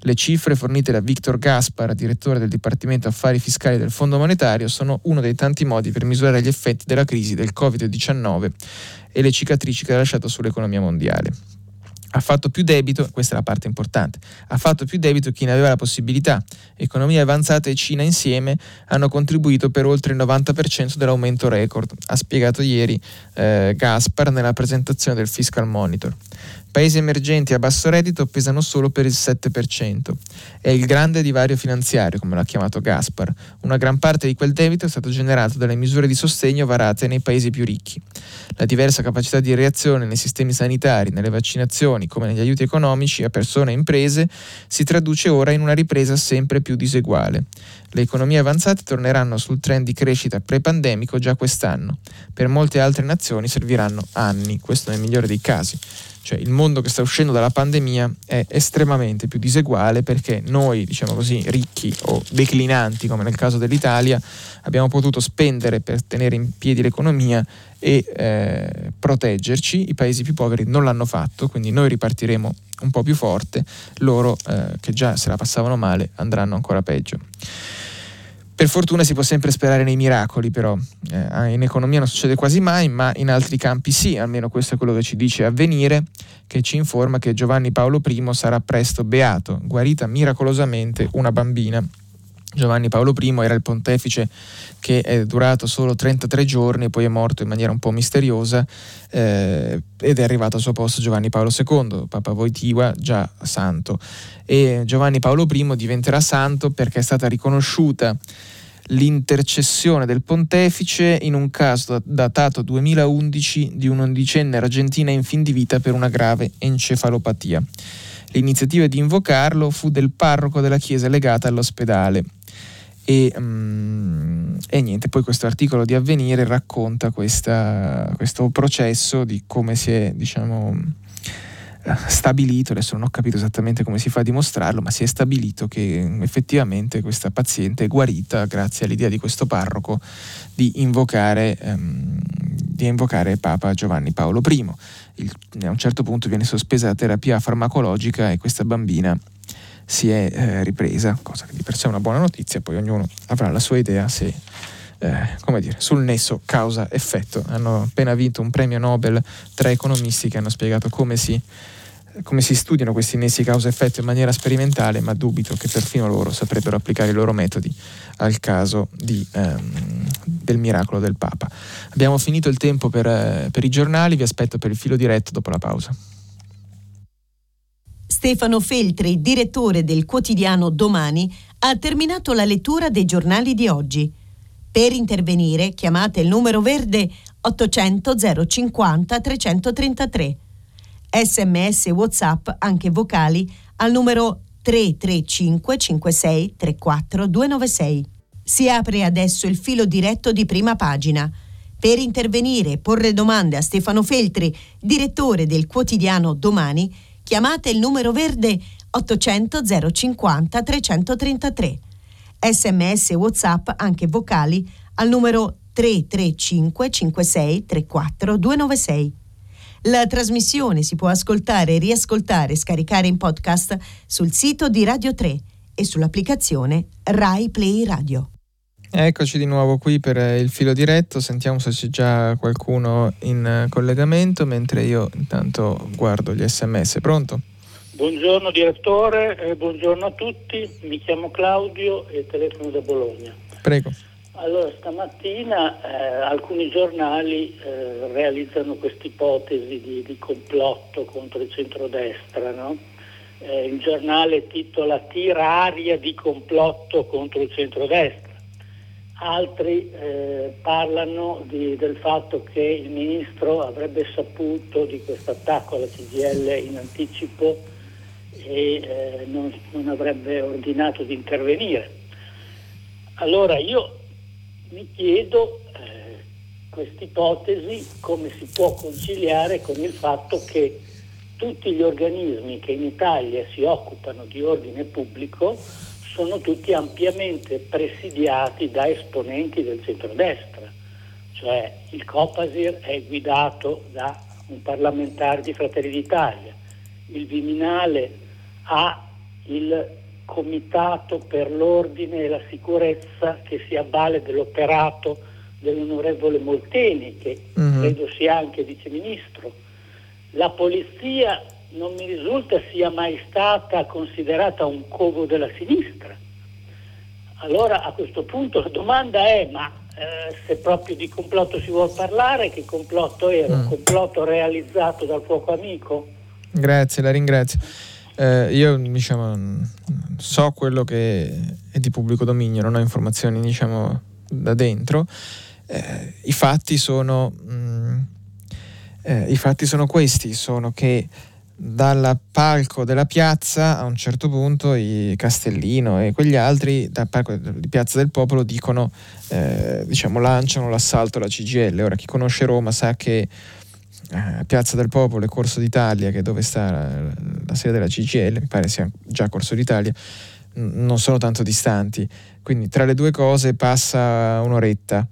Le cifre fornite da Victor Gaspar, direttore del Dipartimento Affari Fiscali del Fondo Monetario, sono uno dei tanti modi per misurare gli effetti della crisi del Covid-19 e le cicatrici che ha lasciato sull'economia mondiale. Ha fatto più debito, questa è la parte importante, ha fatto più debito chi ne aveva la possibilità. Economia avanzata e Cina insieme hanno contribuito per oltre il 90% dell'aumento record, ha spiegato ieri Gaspar nella presentazione del Fiscal Monitor. Paesi emergenti a basso reddito pesano solo per il 7%. È il grande divario finanziario, come l'ha chiamato Gaspar. Una gran parte di quel debito è stato generato dalle misure di sostegno varate nei paesi più ricchi. La diversa capacità di reazione nei sistemi sanitari, nelle vaccinazioni, come negli aiuti economici a persone e imprese, si traduce ora in una ripresa sempre più diseguale. Le economie avanzate torneranno sul trend di crescita pre-pandemico già quest'anno. Per molte altre nazioni serviranno anni, questo nel migliore dei casi. Cioè, il mondo che sta uscendo dalla pandemia è estremamente più diseguale, perché noi, diciamo così, ricchi o declinanti, come nel caso dell'Italia, abbiamo potuto spendere per tenere in piedi l'economia e proteggerci. I paesi più poveri non l'hanno fatto, quindi noi ripartiremo un po' più forte, loro che già se la passavano male andranno ancora peggio. Per fortuna si può sempre sperare nei miracoli, però in economia non succede quasi mai, ma in altri campi sì, almeno questo è quello che ci dice Avvenire, che ci informa che Giovanni Paolo I sarà presto beato, guarita miracolosamente una bambina. Giovanni Paolo I era il pontefice che è durato solo 33 giorni, poi è morto in maniera un po' misteriosa ed è arrivato al suo posto Giovanni Paolo II, Papa Wojtyła, già santo. E Giovanni Paolo I diventerà santo perché è stata riconosciuta l'intercessione del pontefice in un caso datato 2011 di un 11enne argentina in fin di vita per una grave encefalopatia. L'iniziativa di invocarlo fu del parroco della chiesa legata all'ospedale. E niente, poi questo articolo di Avvenire racconta questo processo di come si è, diciamo, stabilito, adesso non ho capito esattamente come si fa a dimostrarlo, ma si è stabilito che effettivamente questa paziente è guarita grazie all'idea di questo parroco di invocare Papa Giovanni Paolo I. A un certo punto viene sospesa la terapia farmacologica e questa bambina si è ripresa, cosa che di per sé è una buona notizia. Poi ognuno avrà la sua idea se sul nesso causa-effetto. Hanno appena vinto un premio Nobel tre economisti che hanno spiegato come si studiano questi nessi causa-effetto in maniera sperimentale, ma dubito che perfino loro saprebbero applicare i loro metodi al caso del miracolo del Papa. Abbiamo finito il tempo per i giornali, vi aspetto per il filo diretto dopo la pausa. Stefano Feltri, direttore del quotidiano Domani, ha terminato la lettura dei giornali di oggi. Per intervenire chiamate il numero verde 800 050 333. SMS e WhatsApp, anche vocali, al numero 335 56 34 296. Si apre adesso il filo diretto di Prima Pagina. Per intervenire e porre domande a Stefano Feltri, direttore del quotidiano Domani, chiamate il numero verde 800 050 333. SMS e WhatsApp, anche vocali, al numero 335 56 34 296. La trasmissione si può ascoltare, riascoltare e scaricare in podcast sul sito di Radio 3 e sull'applicazione Rai Play Radio. Eccoci di nuovo qui per il filo diretto, sentiamo se c'è già qualcuno in collegamento mentre io intanto guardo gli SMS. Pronto? Buongiorno direttore, buongiorno a tutti, mi chiamo Claudio e telefono da Bologna. Prego. Allora, stamattina alcuni giornali realizzano quest'ipotesi di complotto contro il centrodestra, no? Il giornale titola "Tiraria di complotto contro il centrodestra". Altri parlano del fatto che il ministro avrebbe saputo di questo attacco alla CGIL in anticipo e non avrebbe ordinato di intervenire. Allora io mi chiedo questa ipotesi come si può conciliare con il fatto che tutti gli organismi che in Italia si occupano di ordine pubblico sono tutti ampiamente presidiati da esponenti del centrodestra, cioè il Copasir è guidato da un parlamentare di Fratelli d'Italia, il Viminale ha il Comitato per l'Ordine e la Sicurezza che si avvale dell'operato dell'onorevole Molteni, che credo sia anche viceministro. La polizia non mi risulta sia mai stata considerata un covo della sinistra. Allora a questo punto la domanda è: ma se proprio di complotto si vuol parlare, che complotto era? Un complotto realizzato dal fuoco amico? Grazie, la ringrazio. Io so quello che è di pubblico dominio, non ho informazioni da dentro. I fatti sono questi, sono che dal palco della piazza a un certo punto i Castellino e quegli altri dal palco di Piazza del Popolo dicono lanciano l'assalto alla CGIL. Ora chi conosce Roma sa che Piazza del Popolo e Corso d'Italia, che è dove sta la sede della CGIL, mi pare sia già Corso d'Italia, non sono tanto distanti, quindi tra le due cose passa un'oretta.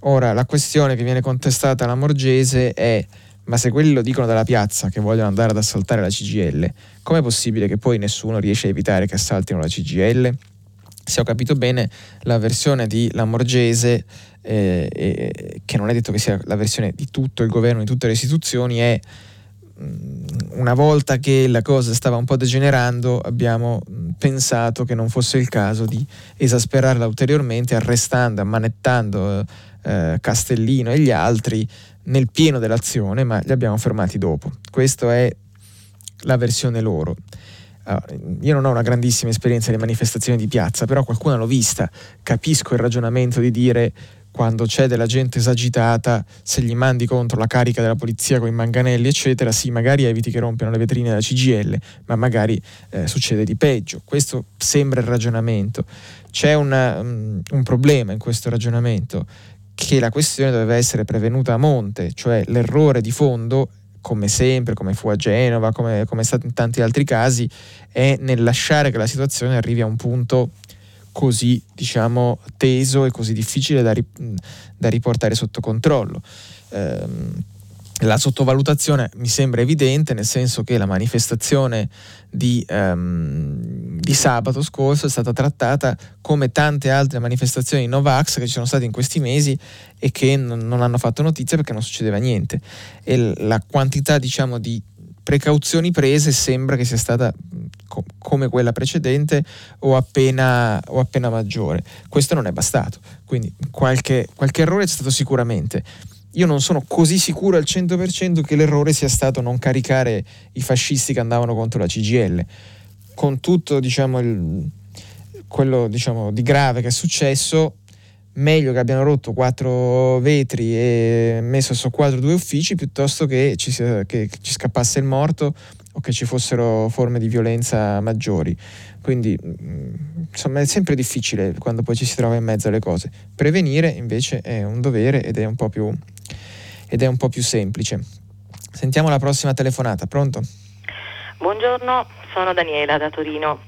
Ora la questione che viene contestata alla Lamorgese è: ma se quelli lo dicono dalla piazza che vogliono andare ad assaltare la CGIL, com'è possibile che poi nessuno riesce a evitare che assaltino la CGIL? Se ho capito bene, la versione di Lamorgese, che non è detto che sia la versione di tutto il governo, di tutte le istituzioni, è: una volta che la cosa stava un po' degenerando, abbiamo pensato che non fosse il caso di esasperarla ulteriormente, arrestando, ammanettando Castellino e gli altri nel pieno dell'azione, ma li abbiamo fermati dopo. Questa è la versione loro. Io non ho una grandissima esperienza di manifestazioni di piazza, però qualcuna l'ho vista, capisco il ragionamento di dire: quando c'è della gente esagitata, se gli mandi contro la carica della polizia con i manganelli eccetera, sì, magari eviti che rompano le vetrine della CGIL, ma magari succede di peggio. Questo sembra il ragionamento. C'è un problema in questo ragionamento, che la questione doveva essere prevenuta a monte, cioè l'errore di fondo, come sempre, come fu a Genova, come è stato in tanti altri casi, è nel lasciare che la situazione arrivi a un punto così teso e così difficile da riportare sotto controllo. La sottovalutazione mi sembra evidente, nel senso che la manifestazione di sabato scorso è stata trattata come tante altre manifestazioni Novax che ci sono state in questi mesi e che non hanno fatto notizia perché non succedeva niente, e la quantità di precauzioni prese sembra che sia stata come quella precedente o appena maggiore. Questo non è bastato, quindi qualche errore c'è stato sicuramente. Io non sono così sicuro al 100% che l'errore sia stato non caricare i fascisti che andavano contro la CGIL, con tutto quello di grave che è successo. Meglio che abbiano rotto 4 vetri e messo su quadro 2 uffici, piuttosto che ci scappasse il morto o che ci fossero forme di violenza maggiori. Quindi insomma è sempre difficile quando poi ci si trova in mezzo alle cose. Prevenire invece è un dovere ed è un po' più semplice. Sentiamo la prossima telefonata. Pronto? Buongiorno, sono Daniela da Torino.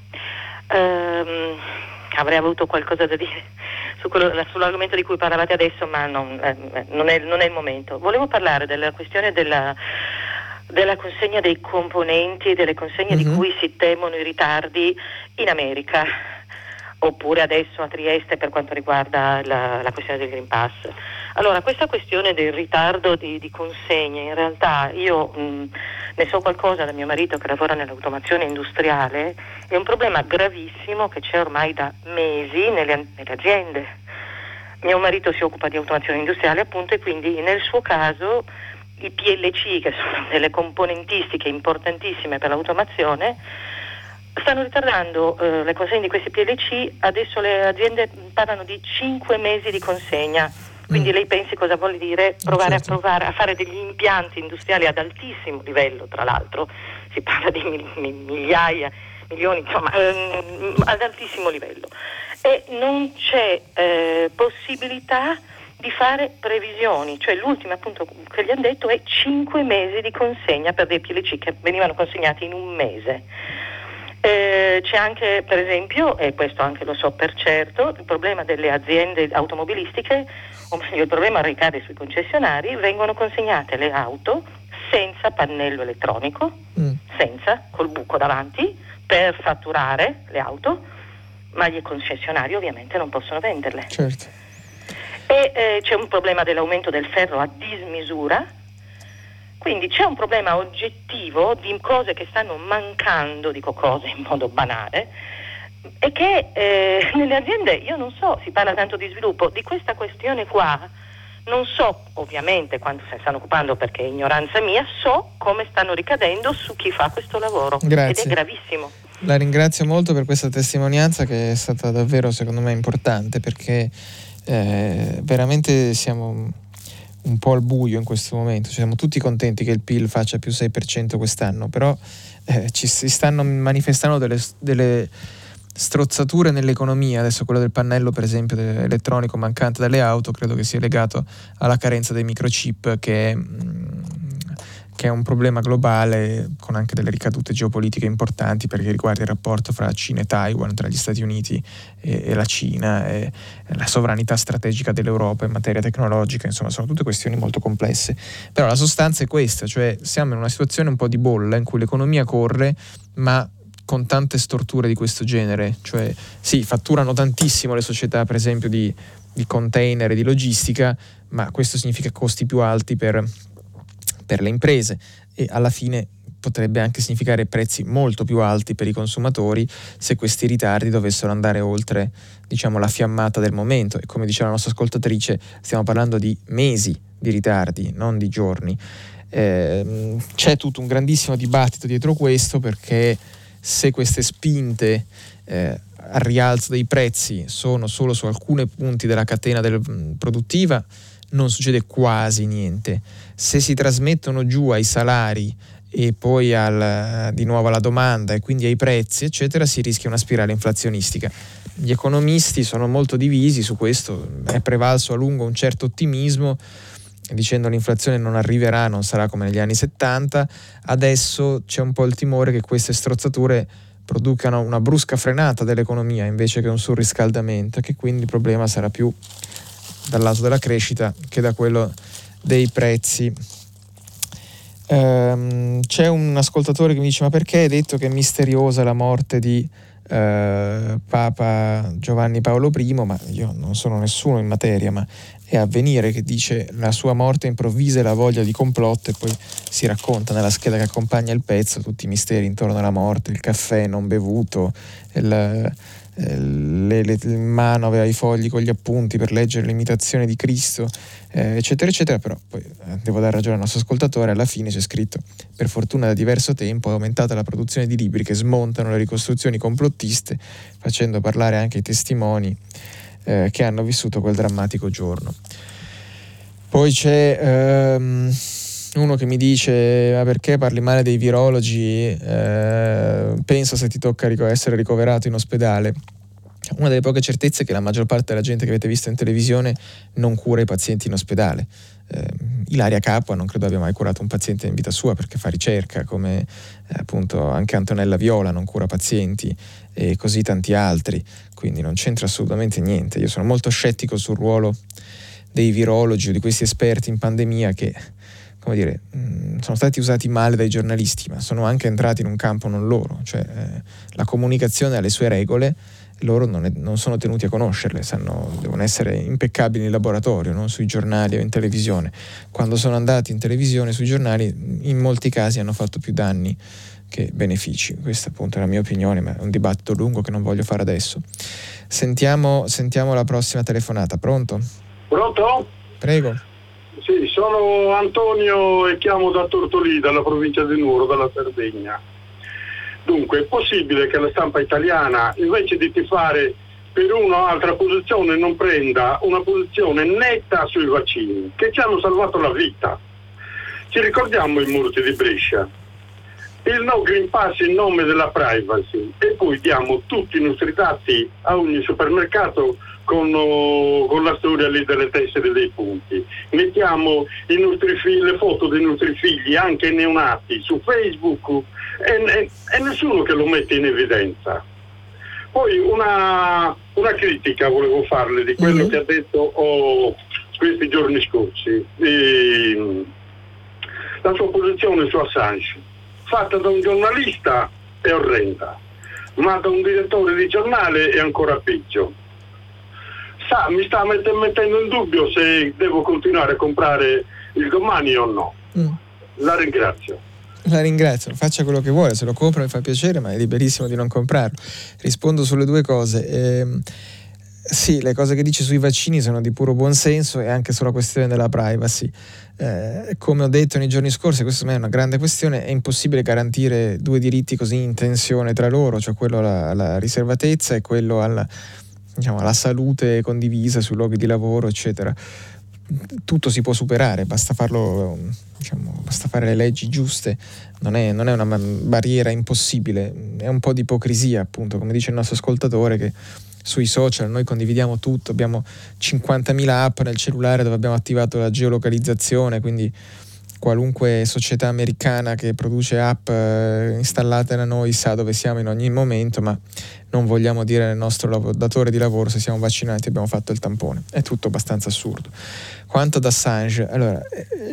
Avrei avuto qualcosa da dire sull'argomento di cui parlavate adesso, ma non è il momento. Volevo parlare della questione della consegna dei componenti, delle consegne di cui si temono i ritardi in America, oppure adesso a Trieste per quanto riguarda la questione del Green Pass. Allora, questa questione del ritardo di consegne, in realtà io ne so qualcosa da mio marito che lavora nell'automazione industriale, è un problema gravissimo che c'è ormai da mesi nelle aziende. Mio marito si occupa di automazione industriale, appunto, e quindi nel suo caso i PLC, che sono delle componentistiche importantissime per l'automazione, stanno ritardando le consegne di questi PLC. Adesso le aziende parlano di 5 mesi di consegna. Quindi lei pensi cosa vuol dire provare certo. a fare degli impianti industriali ad altissimo livello, tra l'altro si parla di milioni, insomma, ad altissimo livello, e non c'è possibilità di fare previsioni, cioè l'ultimo appunto che gli hanno detto è 5 mesi di consegna per dei PLC che venivano consegnati in un mese. C'è anche, per esempio, e questo anche lo so per certo, il problema delle aziende automobilistiche, o meglio il problema ricade sui concessionari, vengono consegnate le auto senza pannello elettronico, senza, col buco davanti, per fatturare le auto, ma gli concessionari ovviamente non possono venderle. Certo. E c'è un problema dell'aumento del ferro a dismisura, quindi c'è un problema oggettivo di cose che stanno mancando, dico cose in modo banale, e che nelle aziende, io non so, si parla tanto di sviluppo, di questa questione qua non so ovviamente quanto se ne stanno occupando perché è ignoranza mia, so come stanno ricadendo su chi fa questo lavoro. Grazie. Ed è gravissimo. La ringrazio molto per questa testimonianza che è stata davvero secondo me importante, perché veramente siamo un po' al buio in questo momento, cioè, siamo tutti contenti che il PIL faccia più 6% quest'anno, però ci si stanno manifestando delle strozzature nell'economia. Adesso quello del pannello per esempio elettronico mancante dalle auto credo che sia legato alla carenza dei microchip, che è un problema globale con anche delle ricadute geopolitiche importanti, perché riguarda il rapporto fra Cina e Taiwan, tra gli Stati Uniti e la Cina, e la sovranità strategica dell'Europa in materia tecnologica. Insomma, sono tutte questioni molto complesse, però la sostanza è questa, cioè siamo in una situazione un po' di bolla in cui l'economia corre ma con tante storture di questo genere, cioè sì, fatturano tantissimo le società per esempio di container e di logistica, ma questo significa costi più alti per le imprese, e alla fine potrebbe anche significare prezzi molto più alti per i consumatori se questi ritardi dovessero andare oltre, diciamo, la fiammata del momento. E come diceva la nostra ascoltatrice, stiamo parlando di mesi di ritardi, non di giorni. C'è tutto un grandissimo dibattito dietro questo, perché se queste spinte al rialzo dei prezzi sono solo su alcuni punti della catena produttiva, non succede quasi niente. Se si trasmettono giù ai salari e poi di nuovo alla domanda e quindi ai prezzi eccetera, si rischia una spirale inflazionistica. Gli economisti sono molto divisi su questo, è prevalso a lungo un certo ottimismo dicendo l'inflazione non arriverà, non sarà come negli anni 70, adesso c'è un po' il timore che queste strozzature producano una brusca frenata dell'economia invece che un surriscaldamento, che quindi il problema sarà più dal lato della crescita che da quello dei prezzi. C'è un ascoltatore che mi dice: ma perché hai detto che è misteriosa la morte di Papa Giovanni Paolo I? Ma io non sono nessuno in materia, ma è Avvenire che dice la sua morte improvvisa e la voglia di complotto, e poi si racconta nella scheda che accompagna il pezzo tutti i misteri intorno alla morte, il caffè non bevuto, in mano aveva i fogli con gli appunti per leggere l'imitazione di Cristo, eccetera eccetera. Però poi devo dare ragione al nostro ascoltatore, alla fine c'è scritto: per fortuna da diverso tempo è aumentata la produzione di libri che smontano le ricostruzioni complottiste, facendo parlare anche i testimoni che hanno vissuto quel drammatico giorno. Poi c'è uno che mi dice: ma perché parli male dei virologi, pensa se ti tocca essere ricoverato in ospedale. Una delle poche certezze è che la maggior parte della gente che avete visto in televisione non cura i pazienti in ospedale. Ilaria Capua non credo abbia mai curato un paziente in vita sua, perché fa ricerca, come appunto anche Antonella Viola non cura pazienti, e così tanti altri, quindi non c'entra assolutamente niente. Io sono molto scettico sul ruolo dei virologi o di questi esperti in pandemia che, come dire, sono stati usati male dai giornalisti, ma sono anche entrati in un campo non loro, cioè la comunicazione ha le sue regole, loro non sono tenuti a conoscerle, devono essere impeccabili in laboratorio, non sui giornali o in televisione. Quando sono andati in televisione, sui giornali, in molti casi hanno fatto più danni che benefici. Questa appunto è la mia opinione, ma è un dibattito lungo che non voglio fare adesso. Sentiamo la prossima telefonata. Pronto? Pronto? Prego. Sì, sono Antonio e chiamo da Tortolì, dalla provincia di Nuoro, dalla Sardegna. Dunque, è possibile che la stampa italiana, invece di tifare per un'altra opposizione non prenda una posizione netta sui vaccini, che ci hanno salvato la vita. Ci ricordiamo i Murti di Brescia, il no Green Pass in nome della privacy, e poi diamo tutti i nostri dati a ogni supermercato con la storia lì delle tessere dei punti. Mettiamo i nostri le foto dei nostri figli, anche neonati, su Facebook, e nessuno che lo mette in evidenza. Poi una critica volevo farle di quello che ha detto questi giorni scorsi, la sua posizione su Assange, fatta da un giornalista è orrenda, ma da un direttore di giornale è ancora peggio. Mi sta mettendo in dubbio se devo continuare a comprare il Domani o no. La ringrazio. La ringrazio, faccia quello che vuole, se lo compra mi fa piacere, ma è liberissimo di non comprarlo. Rispondo sulle due cose. Sì, le cose che dice sui vaccini sono di puro buonsenso, e anche sulla questione della privacy. Come ho detto nei giorni scorsi, questa è una grande questione, è impossibile garantire due diritti così in tensione tra loro, cioè quello alla riservatezza e quello alla salute condivisa sui luoghi di lavoro, eccetera. Tutto si può superare, basta farlo, basta fare le leggi giuste, non è una barriera impossibile. È un po' di ipocrisia, appunto, come dice il nostro ascoltatore, che sui social noi condividiamo tutto, abbiamo 50.000 app nel cellulare dove abbiamo attivato la geolocalizzazione, quindi qualunque società americana che produce app installate da noi sa dove siamo in ogni momento, ma non vogliamo dire al nostro datore di lavoro se siamo vaccinati e abbiamo fatto il tampone. È tutto abbastanza assurdo. Quanto ad Assange, allora,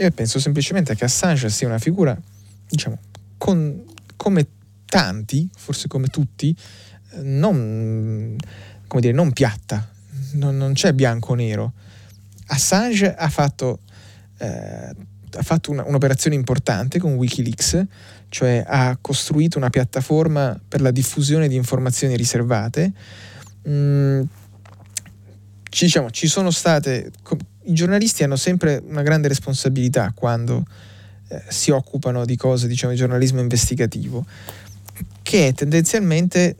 io penso semplicemente che Assange sia una figura, come tanti, forse come tutti, non piatta, non c'è bianco o nero. Assange ha fatto un'operazione importante con Wikileaks, cioè ha costruito una piattaforma per la diffusione di informazioni riservate. Ci sono state, i giornalisti hanno sempre una grande responsabilità quando si occupano di cose, di giornalismo investigativo, che è tendenzialmente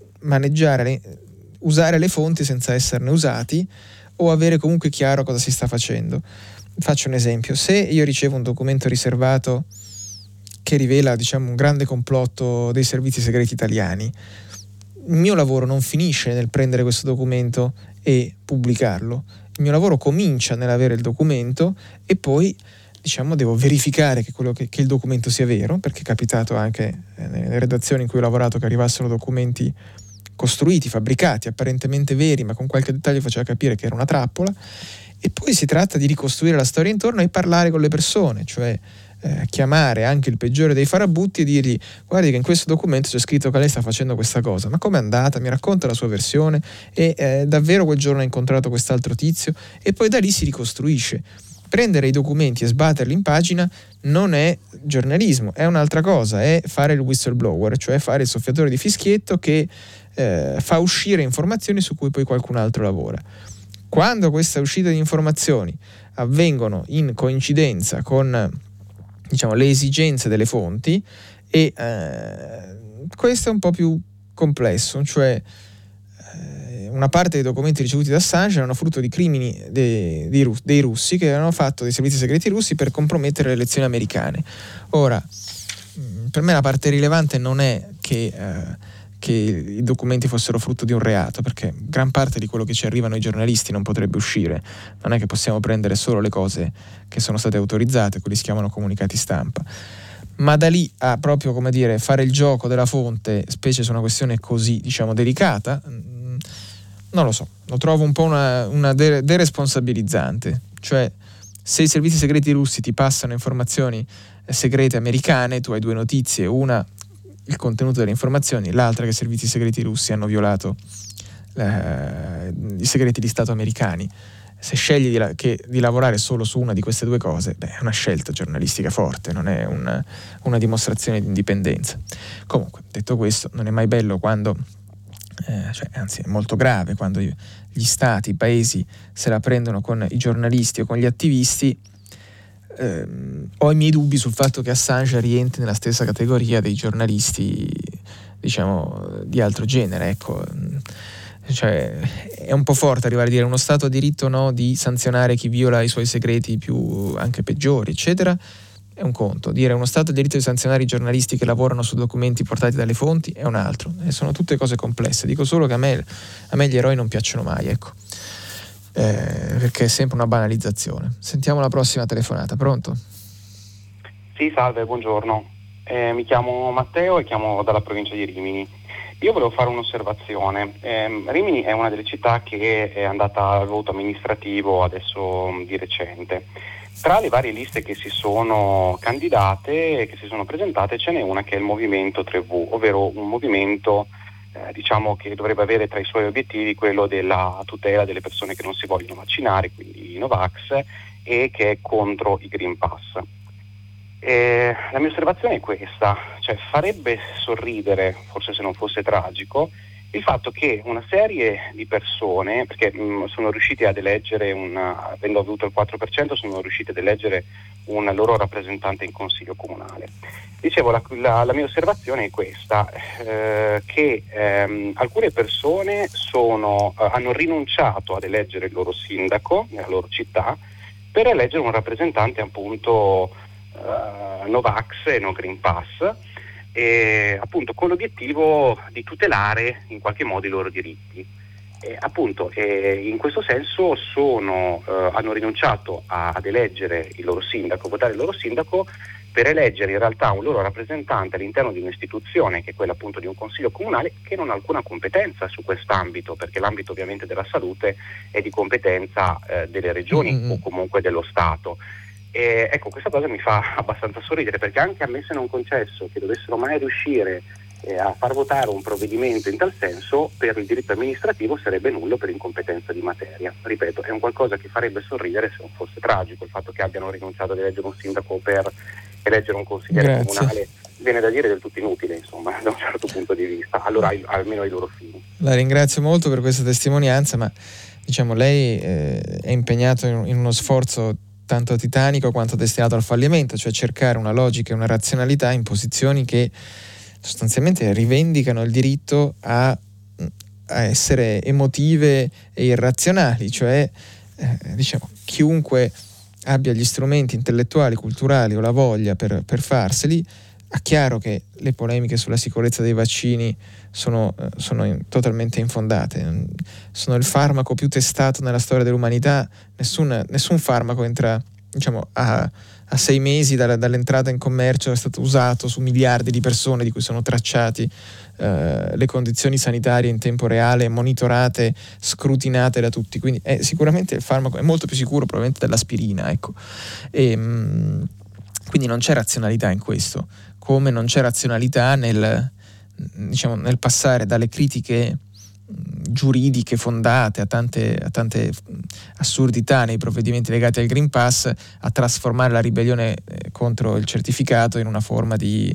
usare le fonti senza esserne usati, o avere comunque chiaro cosa si sta facendo. Faccio un esempio: se io ricevo un documento riservato che rivela un grande complotto dei servizi segreti italiani, il mio lavoro non finisce nel prendere questo documento e pubblicarlo, il mio lavoro comincia nell'avere il documento, e poi devo verificare che il documento sia vero, perché è capitato anche nelle redazioni in cui ho lavorato che arrivassero documenti costruiti, fabbricati, apparentemente veri, ma con qualche dettaglio faceva capire che era una trappola. E poi si tratta di ricostruire la storia intorno e parlare con le persone, cioè chiamare anche il peggiore dei farabutti e dirgli: guardi che in questo documento c'è scritto che lei sta facendo questa cosa, ma com'è andata? Mi racconta la sua versione, e davvero quel giorno ha incontrato quest'altro tizio, e poi da lì si ricostruisce. Prendere i documenti e sbatterli in pagina non è giornalismo, è un'altra cosa, è fare il whistleblower, cioè fare il soffiatore di fischietto che fa uscire informazioni su cui poi qualcun altro lavora. Quando questa uscita di informazioni avvengono in coincidenza con le esigenze delle fonti, e questo è un po' più complesso, cioè una parte dei documenti ricevuti da Assange erano frutto di crimini dei russi, che erano fatto dei servizi segreti russi per compromettere le elezioni americane. Ora, per me la parte rilevante non è che i documenti fossero frutto di un reato, perché gran parte di quello che ci arriva ai giornalisti non potrebbe uscire. Non è che possiamo prendere solo le cose che sono state autorizzate, quelli si chiamano comunicati stampa. Ma da lì a proprio fare il gioco della fonte, specie su una questione così delicata, non lo so, lo trovo un po' una deresponsabilizzante. Cioè, se i servizi segreti russi ti passano informazioni segrete americane, tu hai due notizie: una, il contenuto delle informazioni; l'altra, che i servizi segreti russi hanno violato i segreti di Stato americani. Se scegli di lavorare solo su una di queste due cose, è una scelta giornalistica forte, non è una dimostrazione di indipendenza. Comunque, detto questo, non è mai bello quando anzi è molto grave quando gli stati, i paesi se la prendono con i giornalisti o con gli attivisti. Ho i miei dubbi sul fatto che Assange rientri nella stessa categoria dei giornalisti di altro genere, ecco. cioè è un po' forte arrivare a dire uno Stato ha diritto no di sanzionare chi viola i suoi segreti più anche peggiori eccetera, è un conto, dire uno Stato ha diritto di sanzionare i giornalisti che lavorano su documenti portati dalle fonti è un altro, sono tutte cose complesse. Dico solo che a me gli eroi non piacciono mai, ecco, perché è sempre una banalizzazione. Sentiamo la prossima telefonata. Pronto? Sì, salve, buongiorno, mi chiamo Matteo e chiamo dalla provincia di Rimini. Io volevo fare un'osservazione. Rimini è una delle città che è andata al voto amministrativo adesso di recente. Tra le varie liste che si sono candidate e che si sono presentate ce n'è una che è il Movimento 3V, ovvero un movimento diciamo che dovrebbe avere tra i suoi obiettivi quello della tutela delle persone che non si vogliono vaccinare, quindi i Novax, e che è contro i Green Pass. La mia osservazione è questa, cioè farebbe sorridere, forse se non fosse tragico, il fatto che una serie di persone, perché sono riusciti ad eleggere, avendo avuto il 4%, sono riusciti ad eleggere un loro rappresentante in consiglio comunale. Dicevo, la mia osservazione è questa, che alcune persone hanno rinunciato ad eleggere il loro sindaco nella loro città per eleggere un rappresentante appunto Novax e no Green Pass, e appunto con l'obiettivo di tutelare in qualche modo i loro diritti, e appunto in questo senso hanno rinunciato ad eleggere il loro sindaco, votare il loro sindaco per eleggere in realtà un loro rappresentante all'interno di un'istituzione che è quella appunto di un consiglio comunale che non ha alcuna competenza su quest'ambito, perché l'ambito ovviamente della salute è di competenza delle regioni o comunque dello Stato. E ecco, questa cosa mi fa abbastanza sorridere, perché anche a me, se non concesso che dovessero mai riuscire a far votare un provvedimento in tal senso, per il diritto amministrativo sarebbe nullo per incompetenza di materia. Ripeto, è un qualcosa che farebbe sorridere se non fosse tragico, il fatto che abbiano rinunciato ad eleggere un sindaco per eleggere un consigliere comunale, viene da dire del tutto inutile, insomma, da un certo punto di vista, allora almeno ai loro fini. La ringrazio molto per questa testimonianza, ma diciamo lei è impegnato in uno sforzo tanto titanico quanto destinato al fallimento, cioè cercare una logica e una razionalità in posizioni che sostanzialmente rivendicano il diritto a essere emotive e irrazionali, cioè diciamo chiunque abbia gli strumenti intellettuali, culturali o la voglia per farseli. È chiaro che le polemiche sulla sicurezza dei vaccini sono totalmente infondate, sono il farmaco più testato nella storia dell'umanità, nessun farmaco entra diciamo a 6 mesi dall'entrata in commercio è stato usato su miliardi di persone di cui sono tracciati le condizioni sanitarie in tempo reale, monitorate, scrutinate da tutti, quindi sicuramente il farmaco è molto più sicuro probabilmente dell'aspirina, ecco, quindi non c'è razionalità in questo, come non c'è razionalità nel passare dalle critiche giuridiche fondate a tante assurdità nei provvedimenti legati al Green Pass, a trasformare la ribellione contro il certificato in una forma di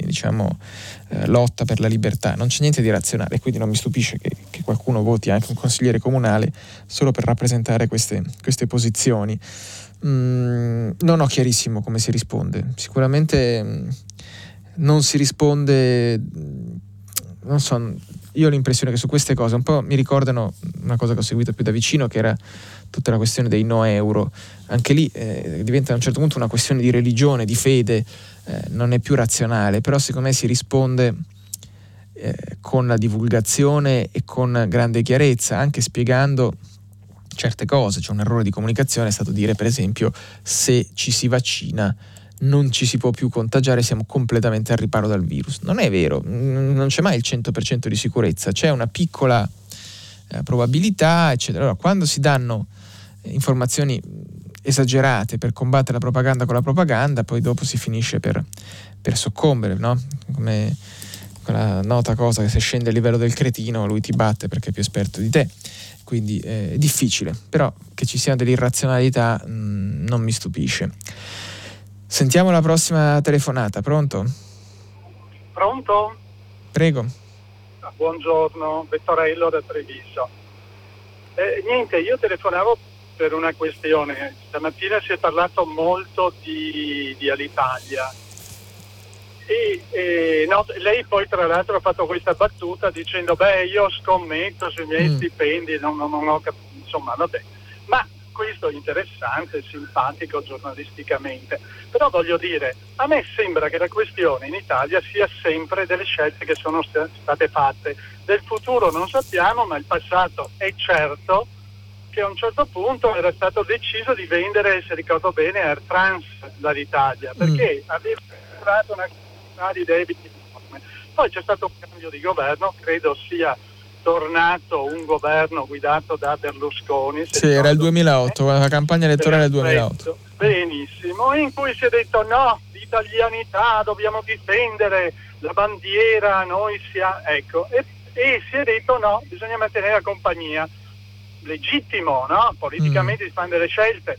lotta per la libertà. Non c'è niente di razionale, quindi non mi stupisce che qualcuno voti anche un consigliere comunale solo per rappresentare queste posizioni. Non ho chiarissimo come si risponde, sicuramente non si risponde, non so, io ho l'impressione che su queste cose un po' mi ricordano una cosa che ho seguito più da vicino, che era tutta la questione dei no euro. Anche lì diventa a un certo punto una questione di religione, di fede, non è più razionale, però secondo me si risponde con la divulgazione e con grande chiarezza, anche spiegando certe cose. C'è un errore di comunicazione, è stato dire per esempio se ci si vaccina non ci si può più contagiare, siamo completamente al riparo dal virus. Non è vero, non c'è mai il 100% di sicurezza, c'è una piccola probabilità eccetera. Allora, quando si danno informazioni esagerate per combattere la propaganda con la propaganda, poi dopo si finisce per soccombere, no? Come quella nota cosa che se scende il livello del cretino lui ti batte perché è più esperto di te, quindi è difficile, però che ci siano dell'irrazionalità non mi stupisce. Sentiamo la prossima telefonata. Pronto? Pronto? Prego. Buongiorno, Vettorello da Treviso. Niente, io telefonavo per una questione. Stamattina si è parlato molto di Alitalia. E lei poi tra l'altro ha fatto questa battuta dicendo io scommetto sui miei stipendi, non ho capito, insomma vabbè, ma questo è interessante, simpatico giornalisticamente, però voglio dire, a me sembra che la questione in Italia sia sempre delle scelte che sono state fatte, del futuro non sappiamo, ma il passato è certo che a un certo punto era stato deciso di vendere, se ricordo bene, Air France dall'Italia, perché aveva comprato una di debiti enormi. Poi c'è stato un cambio di governo, credo sia tornato un governo guidato da Berlusconi. Sì, era il 2008, la campagna elettorale del 2008. Benissimo, in cui si è detto no, l'italianità, dobbiamo difendere la bandiera, noi siamo... Ecco, e si è detto no, bisogna mantenere la compagnia. Legittimo, no? Politicamente si fanno delle scelte,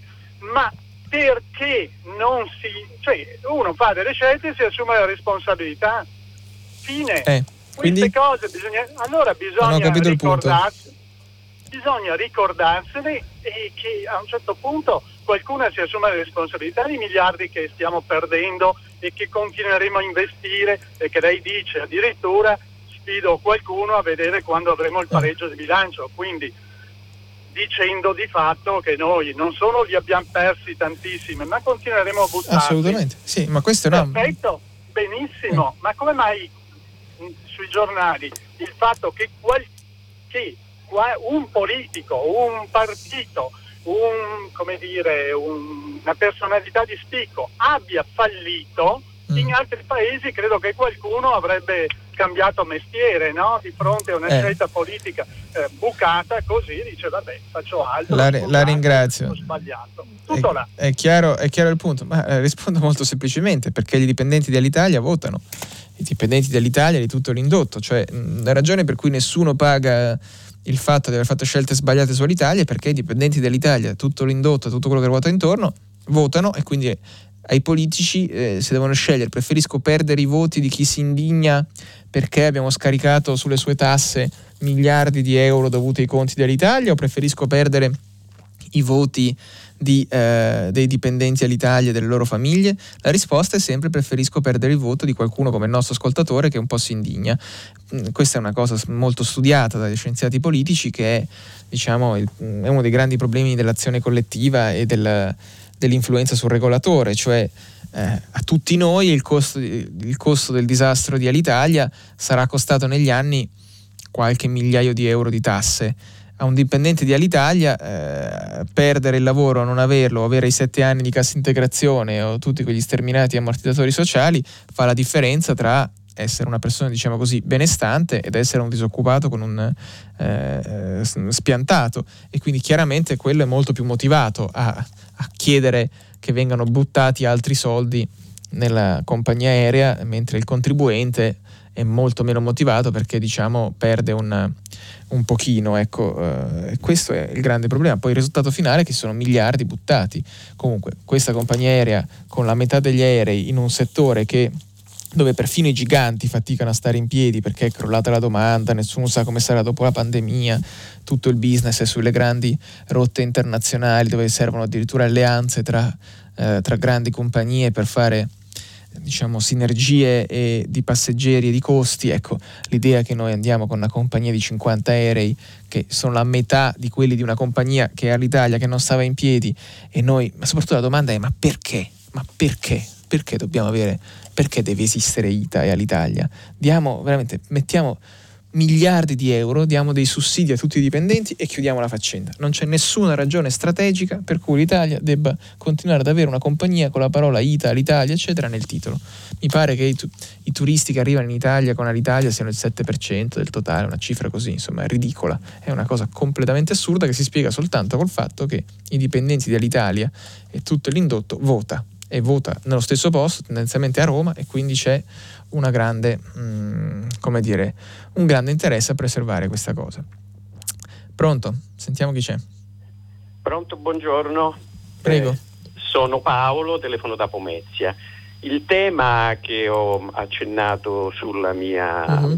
ma perché non si... Cioè, uno fa delle scelte e si assume la responsabilità. Fine. Quindi, queste cose bisogna ricordarsene, e che a un certo punto qualcuno si assume la responsabilità di miliardi che stiamo perdendo e che continueremo a investire, e che lei dice addirittura sfido qualcuno a vedere quando avremo il pareggio di bilancio, quindi dicendo di fatto che noi non solo li abbiamo persi tantissimi, ma continueremo a buttarli. Assolutamente, sì, ma questo era... Perfetto, benissimo, ma come mai sui giornali il fatto che un politico, un partito, una personalità di spicco abbia fallito, in altri paesi credo che qualcuno avrebbe cambiato mestiere, no? Di fronte a una scelta politica bucata, così dice vabbè, faccio altro. La ringrazio. Ho sbagliato. Tutto là. È chiaro il punto, ma rispondo molto semplicemente, perché i dipendenti dell'Italia votano. I dipendenti dell'Italia di tutto l'indotto, cioè la ragione per cui nessuno paga il fatto di aver fatto scelte sbagliate sull'Italia è perché i dipendenti dell'Italia, tutto l'indotto, tutto quello che ruota intorno, votano, e quindi ai politici se devono scegliere, preferisco perdere i voti di chi si indigna perché abbiamo scaricato sulle sue tasse miliardi di euro dovuti ai conti dell'Italia, o preferisco perdere i voti dei dipendenti all'Italia e delle loro famiglie? La risposta è sempre preferisco perdere il voto di qualcuno come il nostro ascoltatore che un po' si indigna. Questa è una cosa molto studiata dagli scienziati politici, che è, diciamo, è uno dei grandi problemi dell'azione collettiva e dell'influenza sul regolatore, cioè a tutti noi il costo del disastro di Alitalia sarà costato negli anni qualche migliaio di euro di tasse. A un dipendente di Alitalia perdere il lavoro, non averlo, avere i 7 anni di cassa integrazione o tutti quegli sterminati ammortizzatori sociali fa la differenza tra essere una persona, diciamo così, benestante ed essere un disoccupato con un spiantato, e quindi chiaramente quello è molto più motivato a chiedere che vengano buttati altri soldi nella compagnia aerea, mentre il contribuente è molto meno motivato perché, diciamo, perde un pochino, ecco, questo è il grande problema. Poi il risultato finale è che sono miliardi buttati. Comunque questa compagnia aerea, con la metà degli aerei in un settore dove perfino i giganti faticano a stare in piedi perché è crollata la domanda, nessuno sa come sarà dopo la pandemia, tutto il business è sulle grandi rotte internazionali dove servono addirittura alleanze tra grandi compagnie per fare, diciamo, sinergie di passeggeri e di costi. Ecco, l'idea che noi andiamo con una compagnia di 50 aerei che sono la metà di quelli di una compagnia che è all'Italia, che non stava in piedi, e noi, ma soprattutto la domanda è ma perché dobbiamo avere, perché deve esistere ITA e all'Italia? Diamo veramente, mettiamo miliardi di euro, diamo dei sussidi a tutti i dipendenti e chiudiamo la faccenda. Non c'è nessuna ragione strategica per cui l'Italia debba continuare ad avere una compagnia con la parola ITA, Alitalia, eccetera, nel titolo. Mi pare che i turisti che arrivano in Italia con Alitalia siano il 7% del totale, una cifra così, insomma, è ridicola. È una cosa completamente assurda che si spiega soltanto col fatto che i dipendenti dell'Italia e tutto l'indotto vota nello stesso posto, tendenzialmente a Roma, e quindi c'è una grande, un grande interesse a preservare questa cosa. Pronto? Sentiamo chi c'è. Pronto, buongiorno. Prego. Sono Paolo, telefono da Pomezia. Il tema che ho accennato sulla mia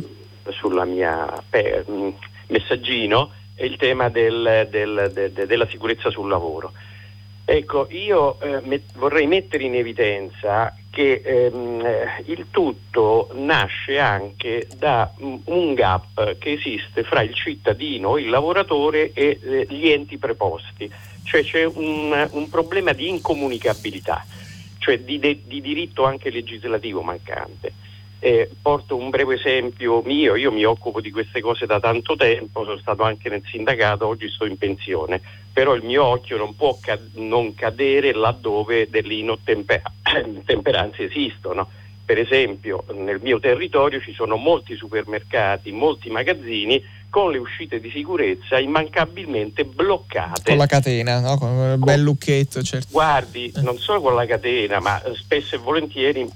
messaggino è il tema della sicurezza sul lavoro. Ecco, io vorrei mettere in evidenza che il tutto nasce anche da un gap che esiste fra il cittadino, il lavoratore e gli enti preposti, cioè c'è un problema di incomunicabilità, cioè di diritto anche legislativo mancante. Porto un breve esempio mio, io mi occupo di queste cose da tanto tempo, sono stato anche nel sindacato, oggi sto in pensione, però il mio occhio non può non cadere laddove delle inottemperanze esistono. Per esempio nel mio territorio ci sono molti supermercati, molti magazzini con le uscite di sicurezza immancabilmente bloccate. Con la catena, no? Con un bel lucchetto, certo. Guardi, non solo con la catena, ma spesso e volentieri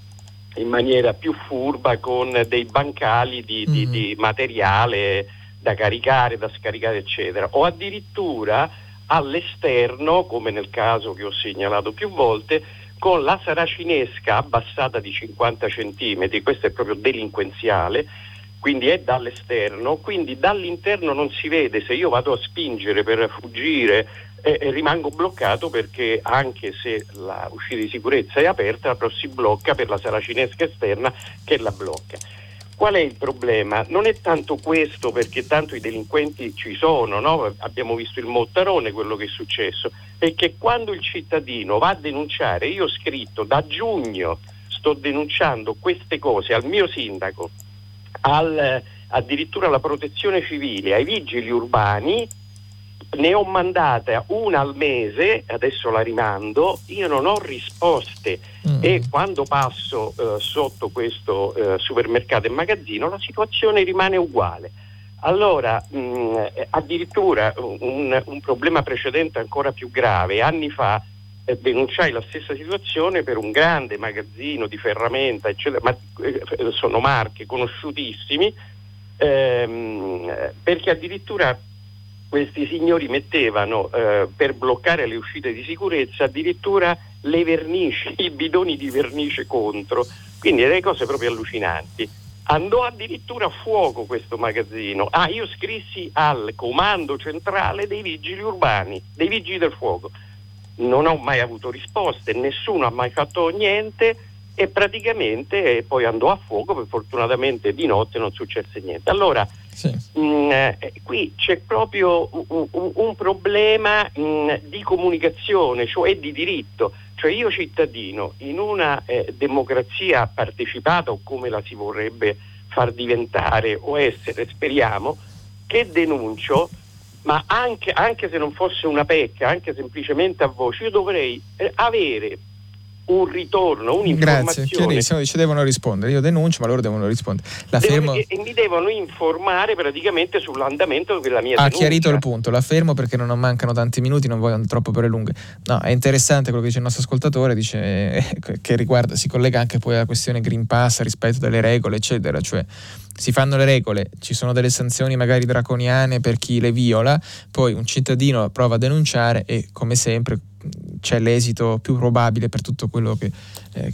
in maniera più furba con dei bancali di materiale da caricare, da scaricare, eccetera, o addirittura all'esterno, come nel caso che ho segnalato più volte, con la saracinesca abbassata di 50 centimetri, questo è proprio delinquenziale, quindi è dall'esterno, quindi dall'interno non si vede, se io vado a spingere per fuggire rimango bloccato, perché anche se la uscita di sicurezza è aperta però si blocca per la saracinesca esterna che la blocca. Qual è il problema? Non è tanto questo, perché tanto i delinquenti ci sono, no? Abbiamo visto il Mottarone, quello che è successo, è che quando il cittadino va a denunciare, io ho scritto da giugno, sto denunciando queste cose al mio sindaco, addirittura alla protezione civile, ai vigili urbani, ne ho mandata una al mese, adesso la rimando, io non ho risposte e quando passo sotto questo supermercato e magazzino la situazione rimane uguale. Allora addirittura un problema precedente ancora più grave, anni fa denunciai la stessa situazione per un grande magazzino di ferramenta, eccetera, ma sono marche conosciutissimi, perché addirittura questi signori mettevano per bloccare le uscite di sicurezza addirittura le vernici, i bidoni di vernice contro, quindi delle cose proprio allucinanti. Andò addirittura a fuoco questo magazzino. Io scrissi al comando centrale dei vigili urbani, dei vigili del fuoco, non ho mai avuto risposte, nessuno ha mai fatto niente e praticamente poi andò a fuoco, per fortunatamente di notte non successe niente. Allora sì. Qui c'è proprio un problema di comunicazione, cioè di diritto, cioè io cittadino in una democrazia partecipata, o come la si vorrebbe far diventare o essere, speriamo, che denuncio, ma anche se non fosse una pecca, anche semplicemente a voce, io dovrei avere un ritorno, un'informazione. Grazie, chiarissimo, ci devono rispondere, io denuncio ma loro devono rispondere. E mi devono informare praticamente sull'andamento della mia denuncia. Ha chiarito il punto, la fermo perché non mancano tanti minuti, non voglio troppo per le lunghe. No, è interessante quello che dice il nostro ascoltatore, dice che riguarda, si collega anche poi alla questione Green Pass, rispetto delle regole, eccetera, cioè si fanno le regole, ci sono delle sanzioni magari draconiane per chi le viola, poi un cittadino prova a denunciare e come sempre c'è l'esito più probabile per tutto quello che